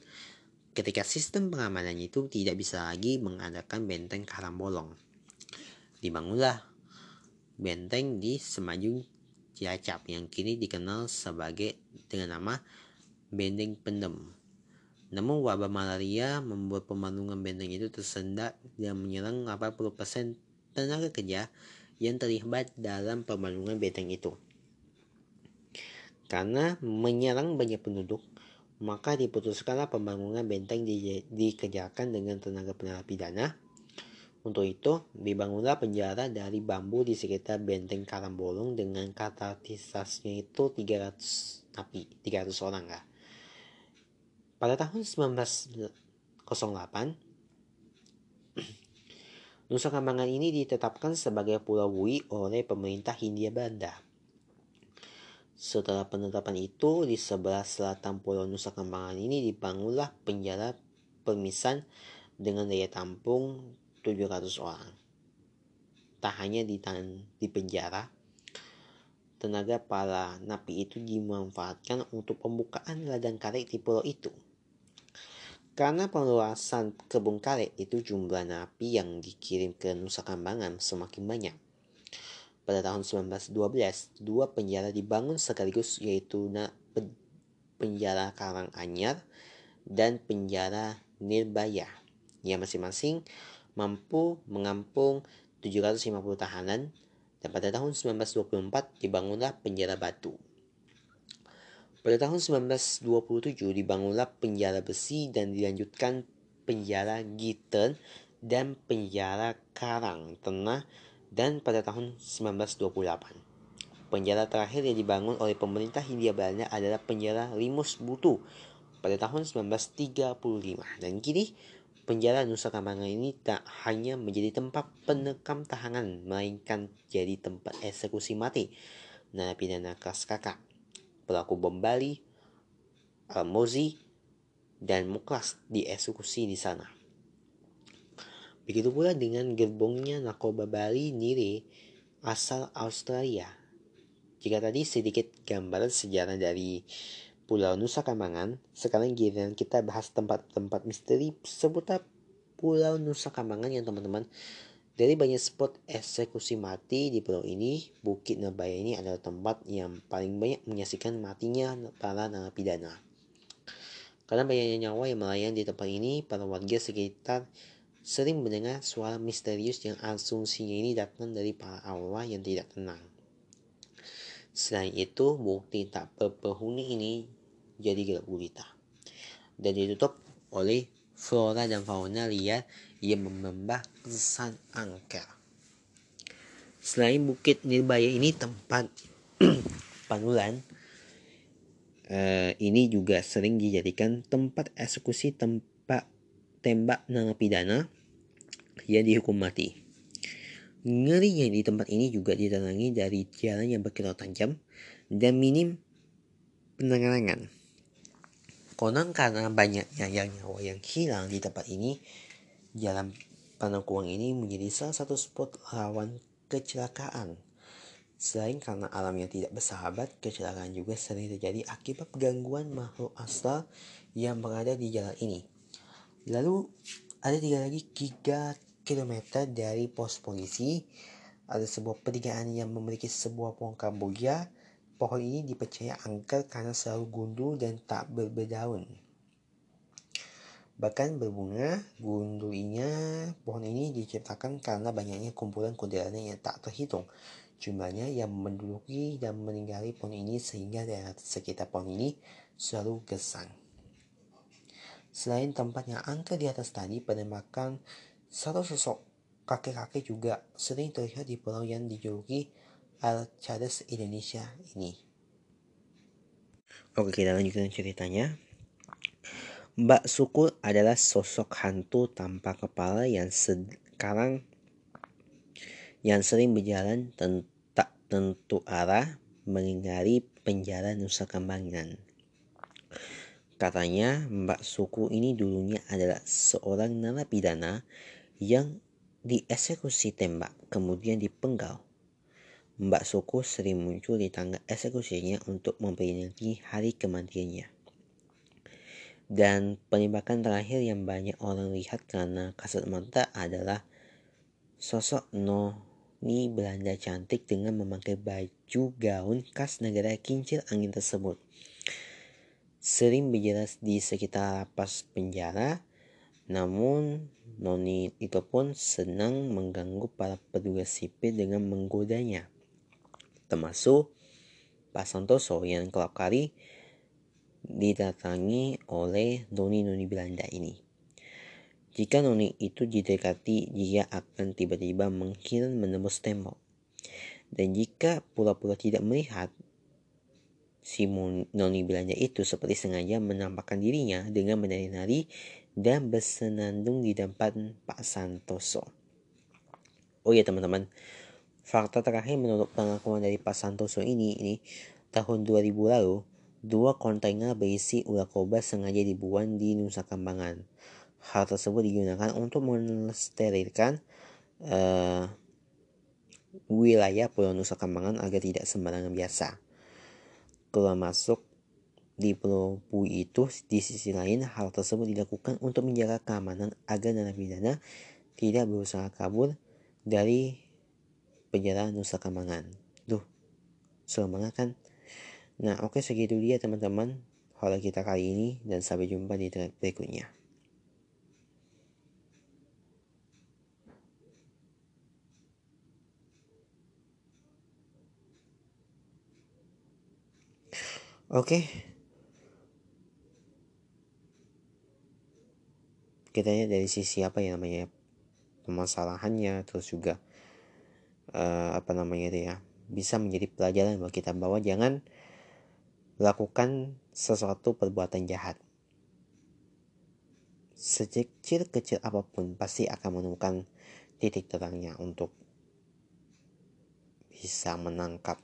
ketika sistem pengamanan itu tidak bisa lagi mengadakan benteng Karambolong. Dibangunlah benteng di Semenanjung Cilacap yang kini dikenal sebagai dengan nama Benteng Pendem. Namun wabah malaria membuat pembangunan benteng itu tersendat dan menyerang delapan puluh persen tenaga kerja yang terlibat dalam pembangunan benteng itu. Karena menyerang banyak penduduk, maka diputuskanlah pembangunan benteng di, dikerjakan dengan tenaga narapidana. Untuk itu, dibangunlah penjara dari bambu di sekitar benteng Karambolong dengan kapasitasnya itu tiga ratus napi, tiga ratus orang lah. Pada tahun seribu sembilan ratus delapan, Nusa Kambangan ini ditetapkan sebagai Pulau Bui oleh pemerintah Hindia Belanda. Setelah penetapan itu, di sebelah selatan Pulau Nusa Kambangan ini dibangunlah penjara permisan dengan daya tampung tujuh ratus orang. Tak hanya ditahan di penjara, tenaga para napi itu dimanfaatkan untuk pembukaan ladang karet di pulau itu. Karena perluasan kebun karet itu, jumlah napi yang dikirim ke Nusa Kambangan semakin banyak. Pada tahun seribu sembilan ratus dua belas, dua penjara dibangun sekaligus, yaitu penjara Karang Anyar dan penjara Nirbaya, yang masing-masing mampu mengampung tujuh ratus lima puluh tahanan, dan pada tahun seribu sembilan ratus dua puluh empat dibangunlah penjara Batu. Pada tahun seribu sembilan ratus dua puluh tujuh dibangunlah penjara Besi dan dilanjutkan penjara Giten dan penjara Karang Tenang, dan pada tahun seribu sembilan ratus dua puluh delapan penjara terakhir yang dibangun oleh pemerintah Hindia Belanda adalah penjara Limus Butu pada tahun seribu sembilan ratus tiga puluh lima. Dan kini penjara Nusa Kambangan ini tak hanya menjadi tempat penekam tahanan, melainkan jadi tempat eksekusi mati narapidana kelas kakap, pelaku bom Bali, Amrozi, dan Mukhlas dieksekusi di sana. Begitu pula dengan gerbongnya narkoba Bali Nine asal Australia. Jika tadi sedikit gambaran sejarah dari Pulau Nusa Kambangan. Sekarang giliran kita bahas tempat-tempat misteri seputar Pulau Nusa Kambangan yang teman-teman. Dari banyak spot eksekusi mati di pulau ini, Bukit Nirbaya ini adalah tempat yang paling banyak menyaksikan matinya para narapidana. Karena banyaknya nyawa yang melayang di tempat ini, para warga sekitar sering mendengar suara misterius yang asumsinya ini datang dari para arwah yang tidak tenang. Selain itu, bukti tak berpenghuni ini jadi gelap gulita dan ditutup oleh flora dan fauna liar yang menambah kesan angker. Selain Bukit Nirbaya ini tempat panulan, eh, ini juga sering dijadikan tempat eksekusi tempat tembak narapidana yang dihukum mati. Ngerinya di tempat ini juga diterangi dari jalan yang berkilau tajam dan minim penerangan. Konon karena banyaknya yang nyawa yang hilang di tempat ini, jalan Panakuang ini menjadi salah satu spot rawan kecelakaan. Selain karena alamnya tidak bersahabat, kecelakaan juga sering terjadi akibat gangguan makhluk astral yang berada di jalan ini. Lalu ada tiga lagi tiga kilometer dari pos polisi, ada sebuah pertigaan yang memiliki sebuah pohon kamboja. Pohon ini dipercaya angker karena selalu gundul dan tak berdaun. Bahkan berbunga, gundulnya pohon ini diciptakan karena banyaknya kumpulan kuntilanak yang tak terhitung jumlahnya yang menduduki dan meninggali pohon ini sehingga daerah sekitar pohon ini selalu gersang. Selain tempat yang angker di atas tadi, penembakan satu sosok kakek-kakek juga sering terlihat di pulau yang dijuluki Alcatraz Indonesia ini. Oke, kita lanjutkan ceritanya. Mbak Sukur adalah sosok hantu tanpa kepala yang sekarang yang sering berjalan ten, tak tentu arah mengingari penjara Nusa Kambangan. Katanya Mbak Sukur ini dulunya adalah seorang narapidana yang dieksekusi tembak kemudian dipenggal. Mbak Sukur sering muncul di tanggal eksekusinya untuk memperingati hari kematiannya. Dan penembakan terakhir yang banyak orang lihat karena kasat mata adalah sosok noni Belanda cantik dengan memakai baju gaun khas negara kincir angin tersebut. Sering berjelas di sekitar lapas penjara, namun noni itu pun senang mengganggu para petugas sipil dengan menggodanya. Termasuk Pak Santoso yang kelak kali didatangi oleh noni-noni Belanda ini. Jika noni itu didekati, dia akan tiba-tiba menghilang menembus tembok. Dan jika pura-pura tidak melihat, si noni Belanda itu seperti sengaja menampakkan dirinya dengan menari-nari dan bersenandung di depan Pak Santoso. Oh ya teman-teman, fakta terakhir menurut pengakuan dari Pak Santoso ini, ini tahun dua ribu lalu, dua kontainer berisi ular koba sengaja dibuang di Nusa Kambangan. Hal tersebut digunakan untuk mensterilkan uh, wilayah Pulau Nusa Kambangan agar tidak sembarangan biasa keluar masuk di Pulau Pui itu. Di sisi lain, hal tersebut dilakukan untuk menjaga keamanan agar narapidana tidak berusaha kabur dari penjara Nusa Kambangan. Duh, semangat kan? Nah, oke, segitu dia teman-teman horor kita kali ini, dan sampai jumpa di episode berikutnya. Oke, kita lihat dari sisi apa yang namanya permasalahannya, terus juga Uh, apa namanya itu ya, bisa menjadi pelajaran buat kita bahwa jangan lakukan sesuatu perbuatan jahat sekecil-kecil apapun, pasti akan menemukan titik terangnya untuk bisa menangkap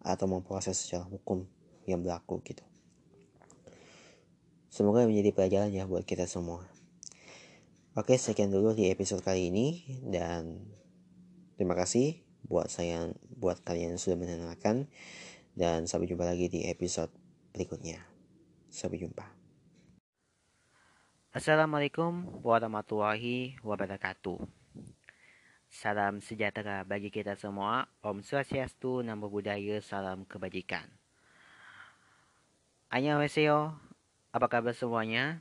atau memproses secara hukum yang berlaku gitu. Semoga menjadi pelajaran ya buat kita semua. Oke, sekian dulu di episode kali ini, dan terima kasih buat saya, buat kalian yang sudah mendengarkan, dan sampai jumpa lagi di episode berikutnya. Sampai jumpa. Assalamualaikum warahmatullahi wabarakatuh. Salam sejahtera bagi kita semua. Om Swastiastu, Namo Buddhaya, salam kebajikan. Annyeonghaseyo. Apa kabar semuanya?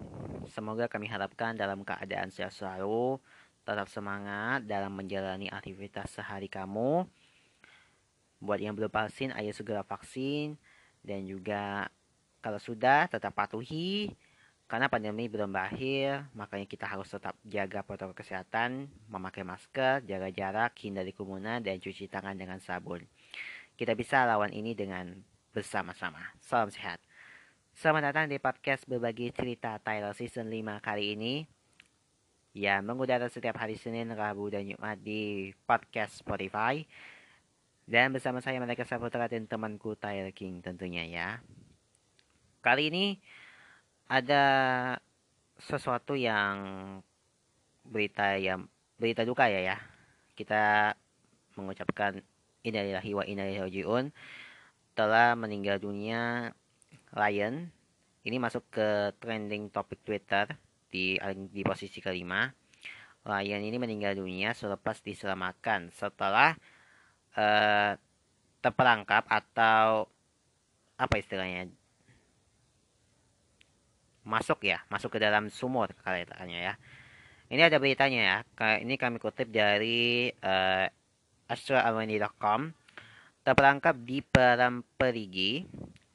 Semoga kami harapkan dalam keadaan sehat selalu, tetap semangat dalam menjalani aktivitas sehari kamu. Buat yang belum vaksin, ayo segera vaksin. Dan juga kalau sudah, tetap patuhi. Karena pandemi belum berakhir, makanya kita harus tetap jaga protokol kesehatan, memakai masker, jaga jarak, hindari kerumunan, dan cuci tangan dengan sabun. Kita bisa lawan ini dengan bersama-sama. Salam sehat. Selamat datang di podcast Berbagi Cerita Thailand Season lima kali ini, yang mengudara setiap hari Senin, Rabu, dan Jumat di podcast Spotify. Dan bersama saya mereka Saputra dan temanku Tyler King tentunya ya. Kali ini ada sesuatu yang berita yang berita duka ya ya. Kita mengucapkan innalillahi wa inna ilaihi rajiun, telah meninggal dunia Rayan. Ini masuk ke trending topik Twitter di di posisi kelima. Rayan ini meninggal dunia selepas diselamatkan setelah uh, terperangkap atau apa istilahnya? Masuk ya, masuk ke dalam sumur katanya ya. Ini ada beritanya ya. Ini kami kutip dari uh, astroalmani dot com. Terperangkap di Perigi,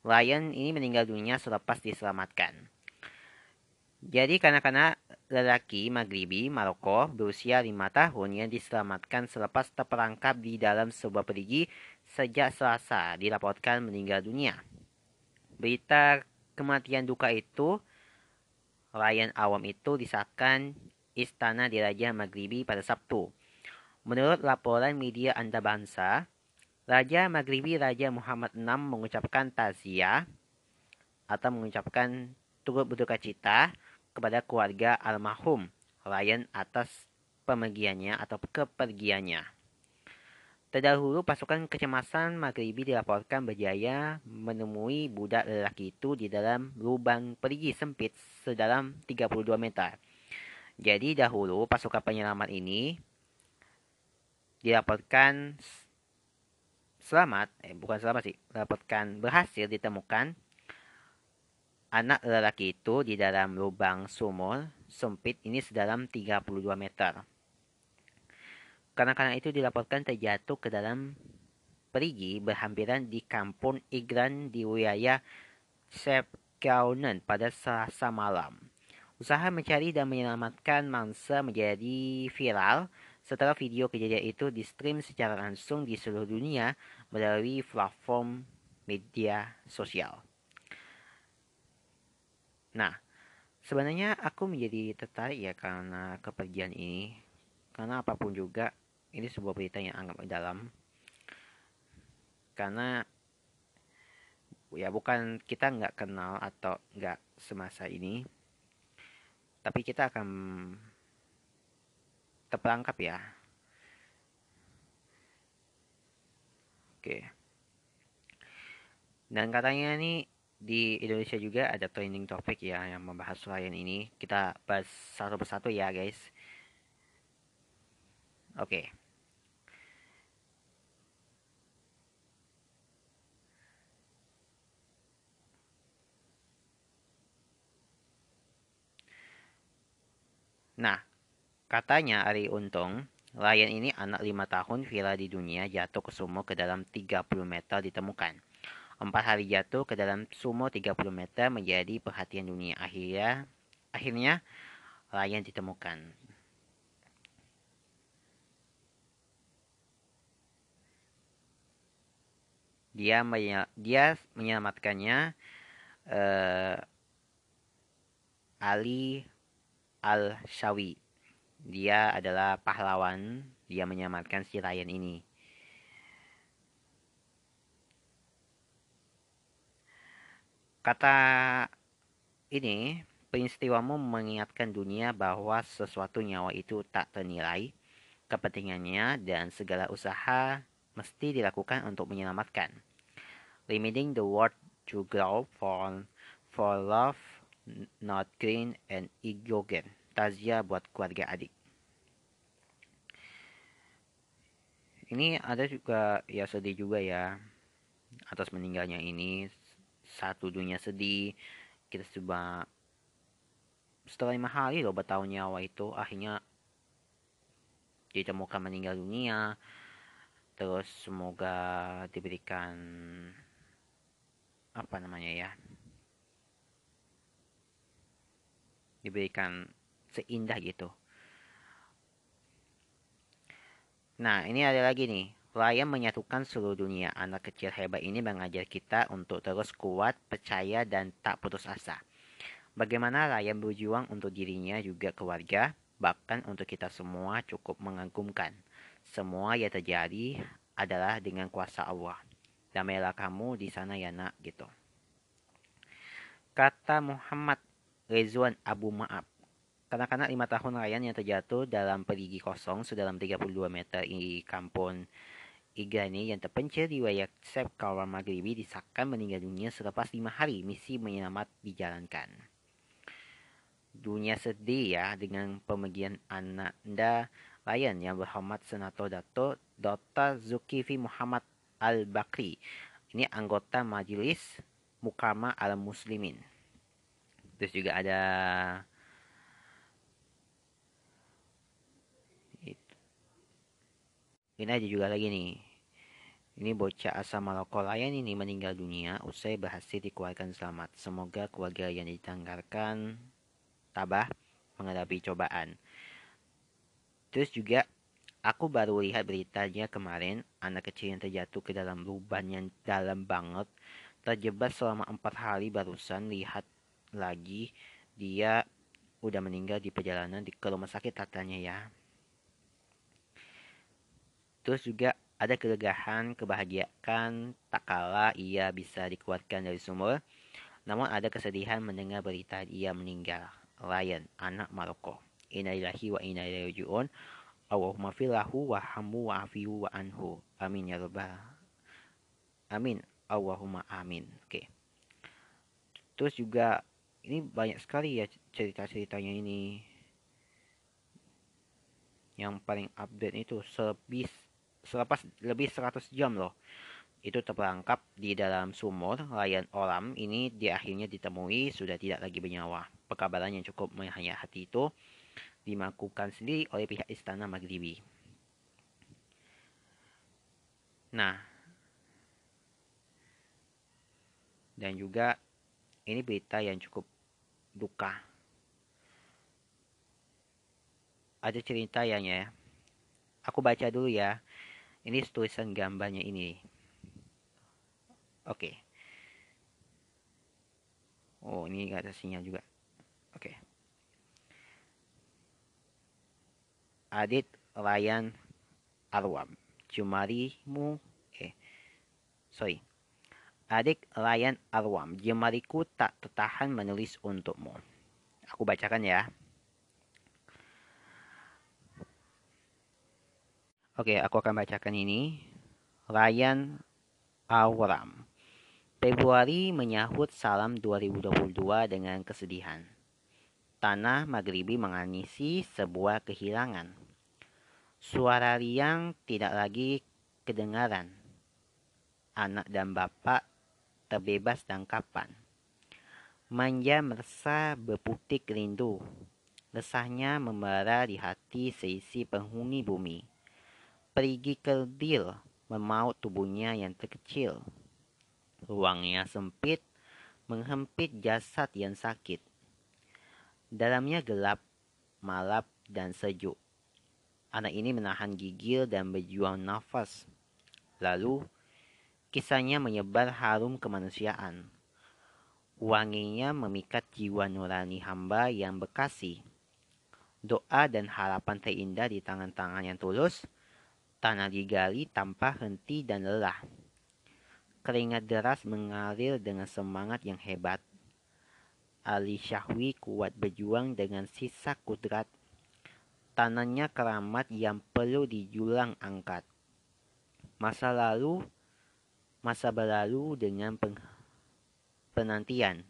Rayan ini meninggal dunia selepas diselamatkan. Jadi kanak-kanak lelaki Maghribi, Maroko, berusia lima tahun yang diselamatkan selepas terperangkap di dalam sebuah perigi sejak Selasa dilaporkan meninggal dunia. Berita kematian duka itu Rayan Aourram itu disahkan Istana Diraja Maghribi pada Sabtu. Menurut laporan media antarabangsa, Raja Maghribi Raja Muhammad enam mengucapkan taziyah atau mengucapkan turut berduka cita kepada keluarga almarhum Rayan atas pemergiannya atau kepergiannya. Terdahulu pasukan kecemasan Maghribi dilaporkan berjaya menemui budak lelaki itu di dalam lubang perigi sempit sedalam tiga puluh dua meter. Jadi dahulu pasukan penyelamat ini dilaporkan selamat, eh bukan selamat sih, dilaporkan berhasil ditemukan anak lelaki itu di dalam lubang sumur sempit ini sedalam tiga puluh dua meter. Kanak-kanak itu dilaporkan terjatuh ke dalam perigi berhampiran di kampung Ighrane di wilayah Chefchaouen pada Selasa malam. Usaha mencari dan menyelamatkan mangsa menjadi viral setelah video kejadian itu di-stream secara langsung di seluruh dunia melalui platform media sosial. Nah, sebenarnya aku menjadi tertarik ya karena kepergian ini. Karena apapun juga, ini sebuah berita yang anggap dalam. Karena ya bukan kita nggak kenal atau nggak semasa ini, tapi kita akan terperangkap ya. Oke. Dan katanya nih di Indonesia juga ada trending topik ya yang membahas Rayan ini. Kita bahas satu persatu ya guys. Oke. Nah, katanya Ari Untung, Rayan ini anak lima tahun viral di dunia jatuh ke sumur ke dalam tiga puluh meter ditemukan. empat hari jatuh ke dalam sumur tiga puluh meter menjadi perhatian dunia. Akhirnya, akhirnya Rayan ditemukan. Dia, menyel- dia menyelamatkannya uh, Ali Al-Shawi. Dia adalah pahlawan. Dia menyelamatkan si Rayan ini. Kata ini, peristiwamu mengingatkan dunia bahwa sesuatu nyawa itu tak ternilai kepentingannya dan segala usaha mesti dilakukan untuk menyelamatkan. Limiting the world to grow for, for love, not green and ignogen. Tazia buat keluarga adik. Ini ada juga ya sedih juga ya atas meninggalnya ini. Satu dunia sedih. Kita coba setelah lima hari loh bertaruh nyawa itu akhirnya ditemukan meninggal dunia. Terus semoga diberikan apa namanya ya, diberikan seindah gitu. Nah, ini ada lagi nih. Rayan menyatukan seluruh dunia. Anak kecil hebat ini mengajar kita untuk terus kuat, percaya, dan tak putus asa. Bagaimana Rayan berjuang untuk dirinya juga keluarga, bahkan untuk kita semua cukup mengagumkan. Semua yang terjadi adalah dengan kuasa Allah. Damailah kamu di sana ya nak, gitu. Kata Muhammad Rizwan Abu Ma'ab. Kanak-kanak lima tahun Rayan yang terjatuh dalam perigi kosong sedalam tiga puluh dua meter di kampung Ighrane yang terpencil di wilayah Chefchaouen Maghribi disahkan meninggal dunia selepas lima hari misi menyelamat dijalankan. Dunia sedih ya dengan pemergian anak Anda Rayan yang berhormat Senator Dato' Dr. Zulkifli Muhammad Al-Bakri. Ini anggota Majelis Mukama Al-Muslimin. Terus juga ada ini aja juga lagi nih. Ini bocah asal Maroko Rayan ini meninggal dunia usai berhasil dikeluarkan selamat. Semoga keluarga yang ditanggarkan tabah menghadapi cobaan. Terus juga aku baru lihat beritanya kemarin, anak kecil yang terjatuh ke dalam lubang yang dalam banget, terjebak selama empat hari, barusan lihat lagi dia udah meninggal di perjalanan di ke rumah sakit katanya ya. Terus juga ada kelegahan, kebahagiaan, tak kala ia bisa dikeluarkan dari sumur. Namun ada kesedihan mendengar berita ia meninggal. Rayan, anak Maroko. Innalillahi wa inna ilaihi raji'un. Allahumma filahu wa hamu wa afihu wa anhu. Amin ya rabbal. Amin. Allahumma amin. Oke. Okay. Terus juga ini banyak sekali ya cerita-ceritanya ini. Yang paling update itu selebih selepas lebih seratus jam loh itu terperangkap di dalam sumur. Rayan Aourram ini di akhirnya ditemui sudah tidak lagi bernyawa. Pekabaran yang cukup menghayati itu dimakukan sendiri oleh pihak istana Maghribi. Nah, dan juga ini berita yang cukup duka. Ada ceritanya ya, aku baca dulu ya. Ini tulisan gambarnya ini. Oke. Okay. Oh, ini gak ada sinyal juga. Oke. Okay. Adit Rayan Aourram, jemarimu, eh, sorry. Adik Rayan Aourram, jemariku tak tertahan menulis untukmu. Aku bacakan ya. Oke, okay, aku akan bacakan ini. Rayan Aourram. Februari menyahut salam dua ribu dua puluh dua dengan kesedihan. Tanah Maghribi menganisi sebuah kehilangan. Suara riang tidak lagi kedengaran. Anak dan bapak terbebas tangkapan. Manja merasa berputik rindu. Resahnya membara di hati seisi penghuni bumi. Perigi kerdil memaut tubuhnya yang terkecil. Ruangnya sempit, menghempit jasad yang sakit. Dalamnya gelap, malap, dan sejuk. Anak ini menahan gigil dan berjuang nafas. Lalu, kisahnya menyebar harum kemanusiaan. Wanginya memikat jiwa nurani hamba yang berkasih. Doa dan harapan terindah di tangan-tangan yang tulus. Tanah digali tanpa henti dan lelah. Keringat deras mengalir dengan semangat yang hebat. Al-Shawi kuat berjuang dengan sisa kudrat. Tanahnya keramat yang perlu dijulang angkat. Masa lalu, masa berlalu dengan peng, penantian.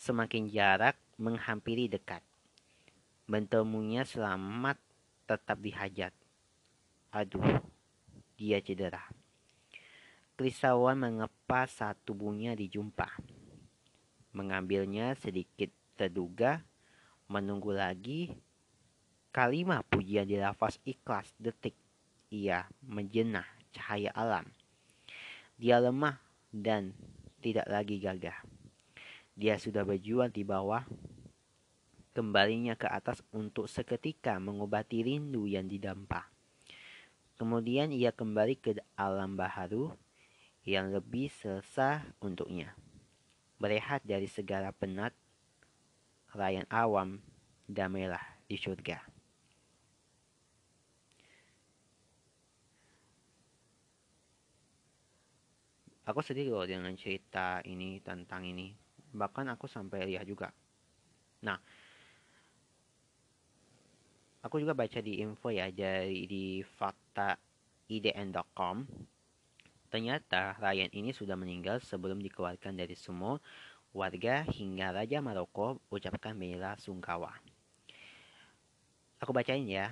Semakin jarak menghampiri dekat. Bertemunya selamat tetap dihajat. Aduh, dia cedera. Kerisauan mengepas saat tubuhnya dijumpa. Mengambilnya sedikit terduga, menunggu lagi. Kalimah pujian dilafaz ikhlas detik. Ia menjenah cahaya alam. Dia lemah dan tidak lagi gagah. Dia sudah berjuang di bawah. Kembalinya ke atas untuk seketika mengobati rindu yang didampa. Kemudian ia kembali ke alam baharu yang lebih selesa untuknya. Berehat dari segala penat, Rayan Aourram damailah di surga. Aku sedih loh dengan cerita ini tentang ini. Bahkan aku sampai lihat juga. Nah, aku juga baca di info ya, dari di fakta i d n dot com. Ternyata Rayan ini sudah meninggal sebelum dikeluarkan dari semua warga hingga Raja Maroko ucapkan bela sungkawa. Aku bacain ya.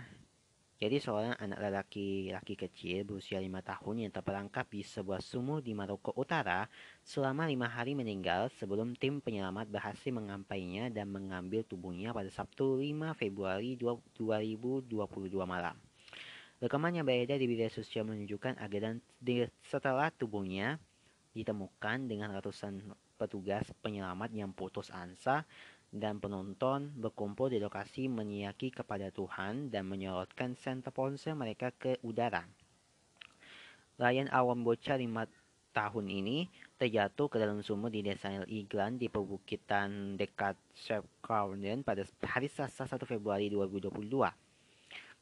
Jadi seorang anak lelaki-laki kecil berusia lima tahun yang terperangkap di sebuah sumur di Maroko Utara selama lima hari meninggal sebelum tim penyelamat berhasil mengampainya dan mengambil tubuhnya pada Sabtu lima Februari dua ribu dua puluh dua malam. Rekaman yang beredar di media sosial menunjukkan adegan setelah tubuhnya ditemukan dengan ratusan petugas penyelamat yang putus asa dan penonton berkumpul di lokasi menyiaki kepada Tuhan dan menyorotkan senter ponsel mereka ke udara. Rayan Aourram bocah lima tahun ini terjatuh ke dalam sumur di desa Ighrane di perbukitan dekat Chefchaouen pada hari Selasa satu Februari dua ribu dua puluh dua.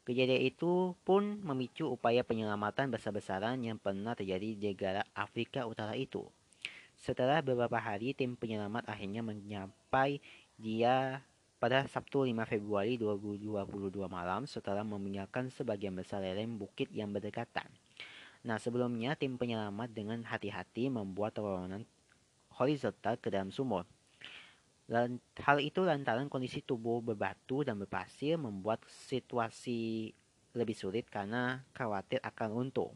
Kejadian itu pun memicu upaya penyelamatan besar-besaran yang pernah terjadi di negara Afrika Utara itu. Setelah beberapa hari, tim penyelamat akhirnya menyampai dia pada Sabtu lima Februari dua ribu dua puluh dua malam setelah meminyakan sebagian besar lereng bukit yang berdekatan. Nah, sebelumnya tim penyelamat dengan hati-hati membuat terowongan horizontal ke dalam sumur. Hal itu lantaran kondisi tubuh berbatu dan berpasir membuat situasi lebih sulit karena khawatir akan runtuh.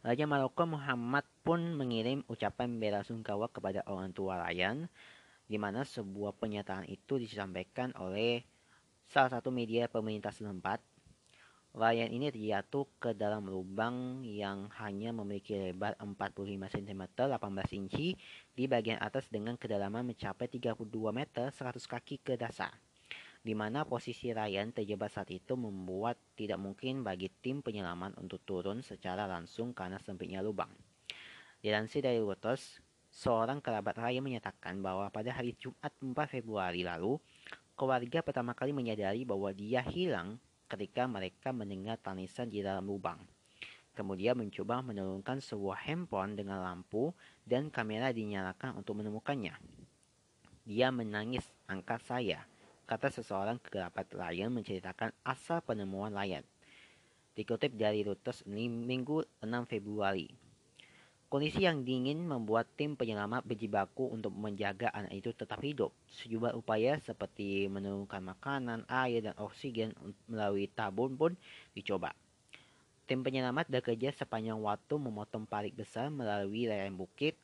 Raja Maroko Muhammad pun mengirim ucapan bela sungkawa kepada orang tua Rayan, di mana sebuah pernyataan itu disampaikan oleh salah satu media pemerintah setempat. Rayan ini terjatuh ke dalam lubang yang hanya memiliki lebar empat puluh lima sentimeter delapan belas inci di bagian atas dengan kedalaman mencapai tiga puluh dua meter seratus kaki ke dasar. Di mana posisi Rayan terjebak saat itu membuat tidak mungkin bagi tim penyelamat untuk turun secara langsung karena sempitnya lubang. Dilansir dari Reuters, seorang kerabat Rayan menyatakan bahwa pada hari Jumat empat Februari lalu, keluarga pertama kali menyadari bahwa dia hilang ketika mereka mendengar tangisan di dalam lubang. Kemudian mencoba menurunkan sebuah handphone dengan lampu dan kamera dinyalakan untuk menemukannya. Dia menangis, angkat saya, kata seseorang kerabat Rayan menceritakan asal penemuan Rayan. Dikutip dari Reuters Minggu enam Februari. Kondisi yang dingin membuat tim penyelamat berjibaku untuk menjaga anak itu tetap hidup. Sejumlah upaya seperti menurunkan makanan, air, dan oksigen melalui tabung pun dicoba. Tim penyelamat bekerja sepanjang waktu memotong parit besar melalui lereng bukit,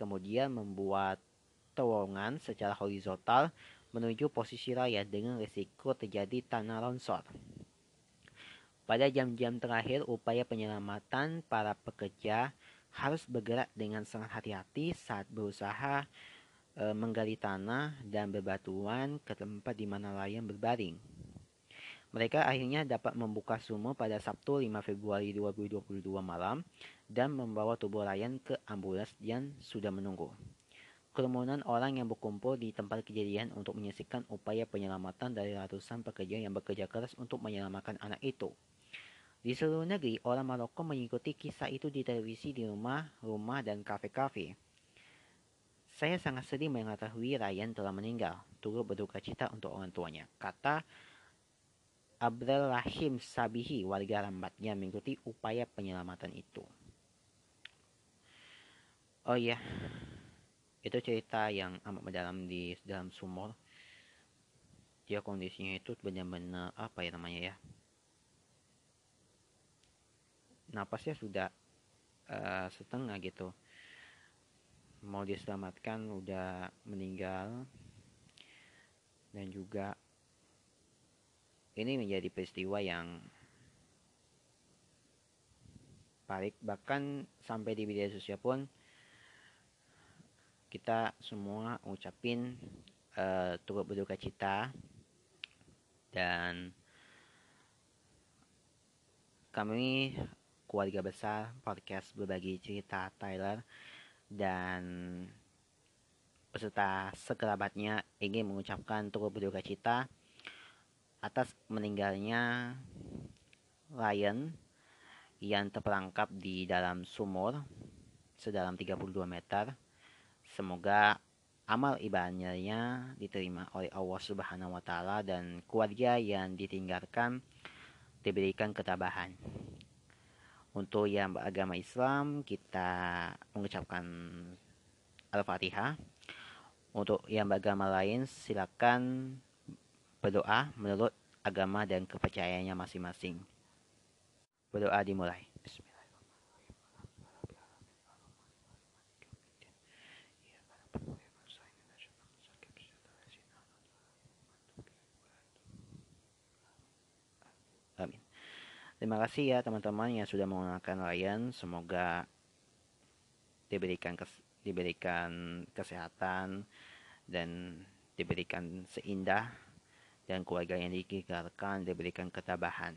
kemudian membuat terowongan secara horizontal menuju posisi raya dengan risiko terjadi tanah longsor. Pada jam-jam terakhir upaya penyelamatan, para pekerja harus bergerak dengan sangat hati-hati saat berusaha e, menggali tanah dan bebatuan ke tempat di mana Rayan berbaring. Mereka akhirnya dapat membuka sumur pada Sabtu lima Februari dua ribu dua puluh dua malam dan membawa tubuh Rayan ke ambulans yang sudah menunggu. Kerumunan orang yang berkumpul di tempat kejadian untuk menyaksikan upaya penyelamatan dari ratusan pekerja yang bekerja keras untuk menyelamatkan anak itu. Di seluruh negeri, orang Maroko mengikuti kisah itu di televisi, di rumah-rumah, dan kafe-kafe. Saya sangat sedih mengetahui Rayan telah meninggal, turut berduka cita untuk orang tuanya, kata Abdel Rahim Sabihi, warga Rambat, yang mengikuti upaya penyelamatan itu. Oh iya, Itu cerita yang amat mendalam di dalam sumur. Dia kondisinya itu benar-benar apa ya namanya ya, napasnya sudah uh, setengah gitu, mau diselamatkan udah meninggal. Dan juga ini menjadi peristiwa yang paling, bahkan sampai di media sosial pun kita semua ucapin uh, turut berduka cita, dan kami keluarga besar podcast berbagi cerita Tyler dan peserta sekerabatnya ingin mengucapkan turut berduka cita atas meninggalnya Rayan yang terperangkap di dalam sumur sedalam tiga puluh dua meter. Semoga amal ibadahnya diterima oleh Allah Subhanahu wa taala dan keluarga yang ditinggalkan diberikan ketabahan. Untuk yang beragama Islam, kita mengucapkan Al-Fatihah. Untuk yang beragama lain, silakan berdoa menurut agama dan kepercayaannya masing-masing. Berdoa dimulai. Amin. Terima kasih ya teman-teman yang sudah menggunakan Rayan. Semoga diberikan kes- diberikan kesehatan dan diberikan seindah, dan keluarga yang ditinggalkan diberikan ketabahan.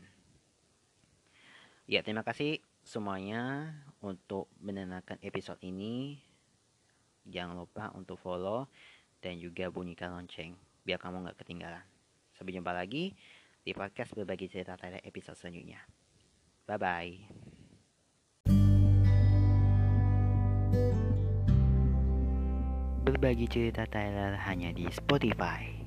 Ya, terima kasih semuanya untuk mendengarkan episode ini. Jangan lupa untuk follow dan juga bunyikan lonceng biar kamu nggak ketinggalan. Sampai jumpa lagi di podcast berbagi cerita Tyler episode selanjutnya. Bye-bye. Berbagi cerita Tyler hanya di Spotify.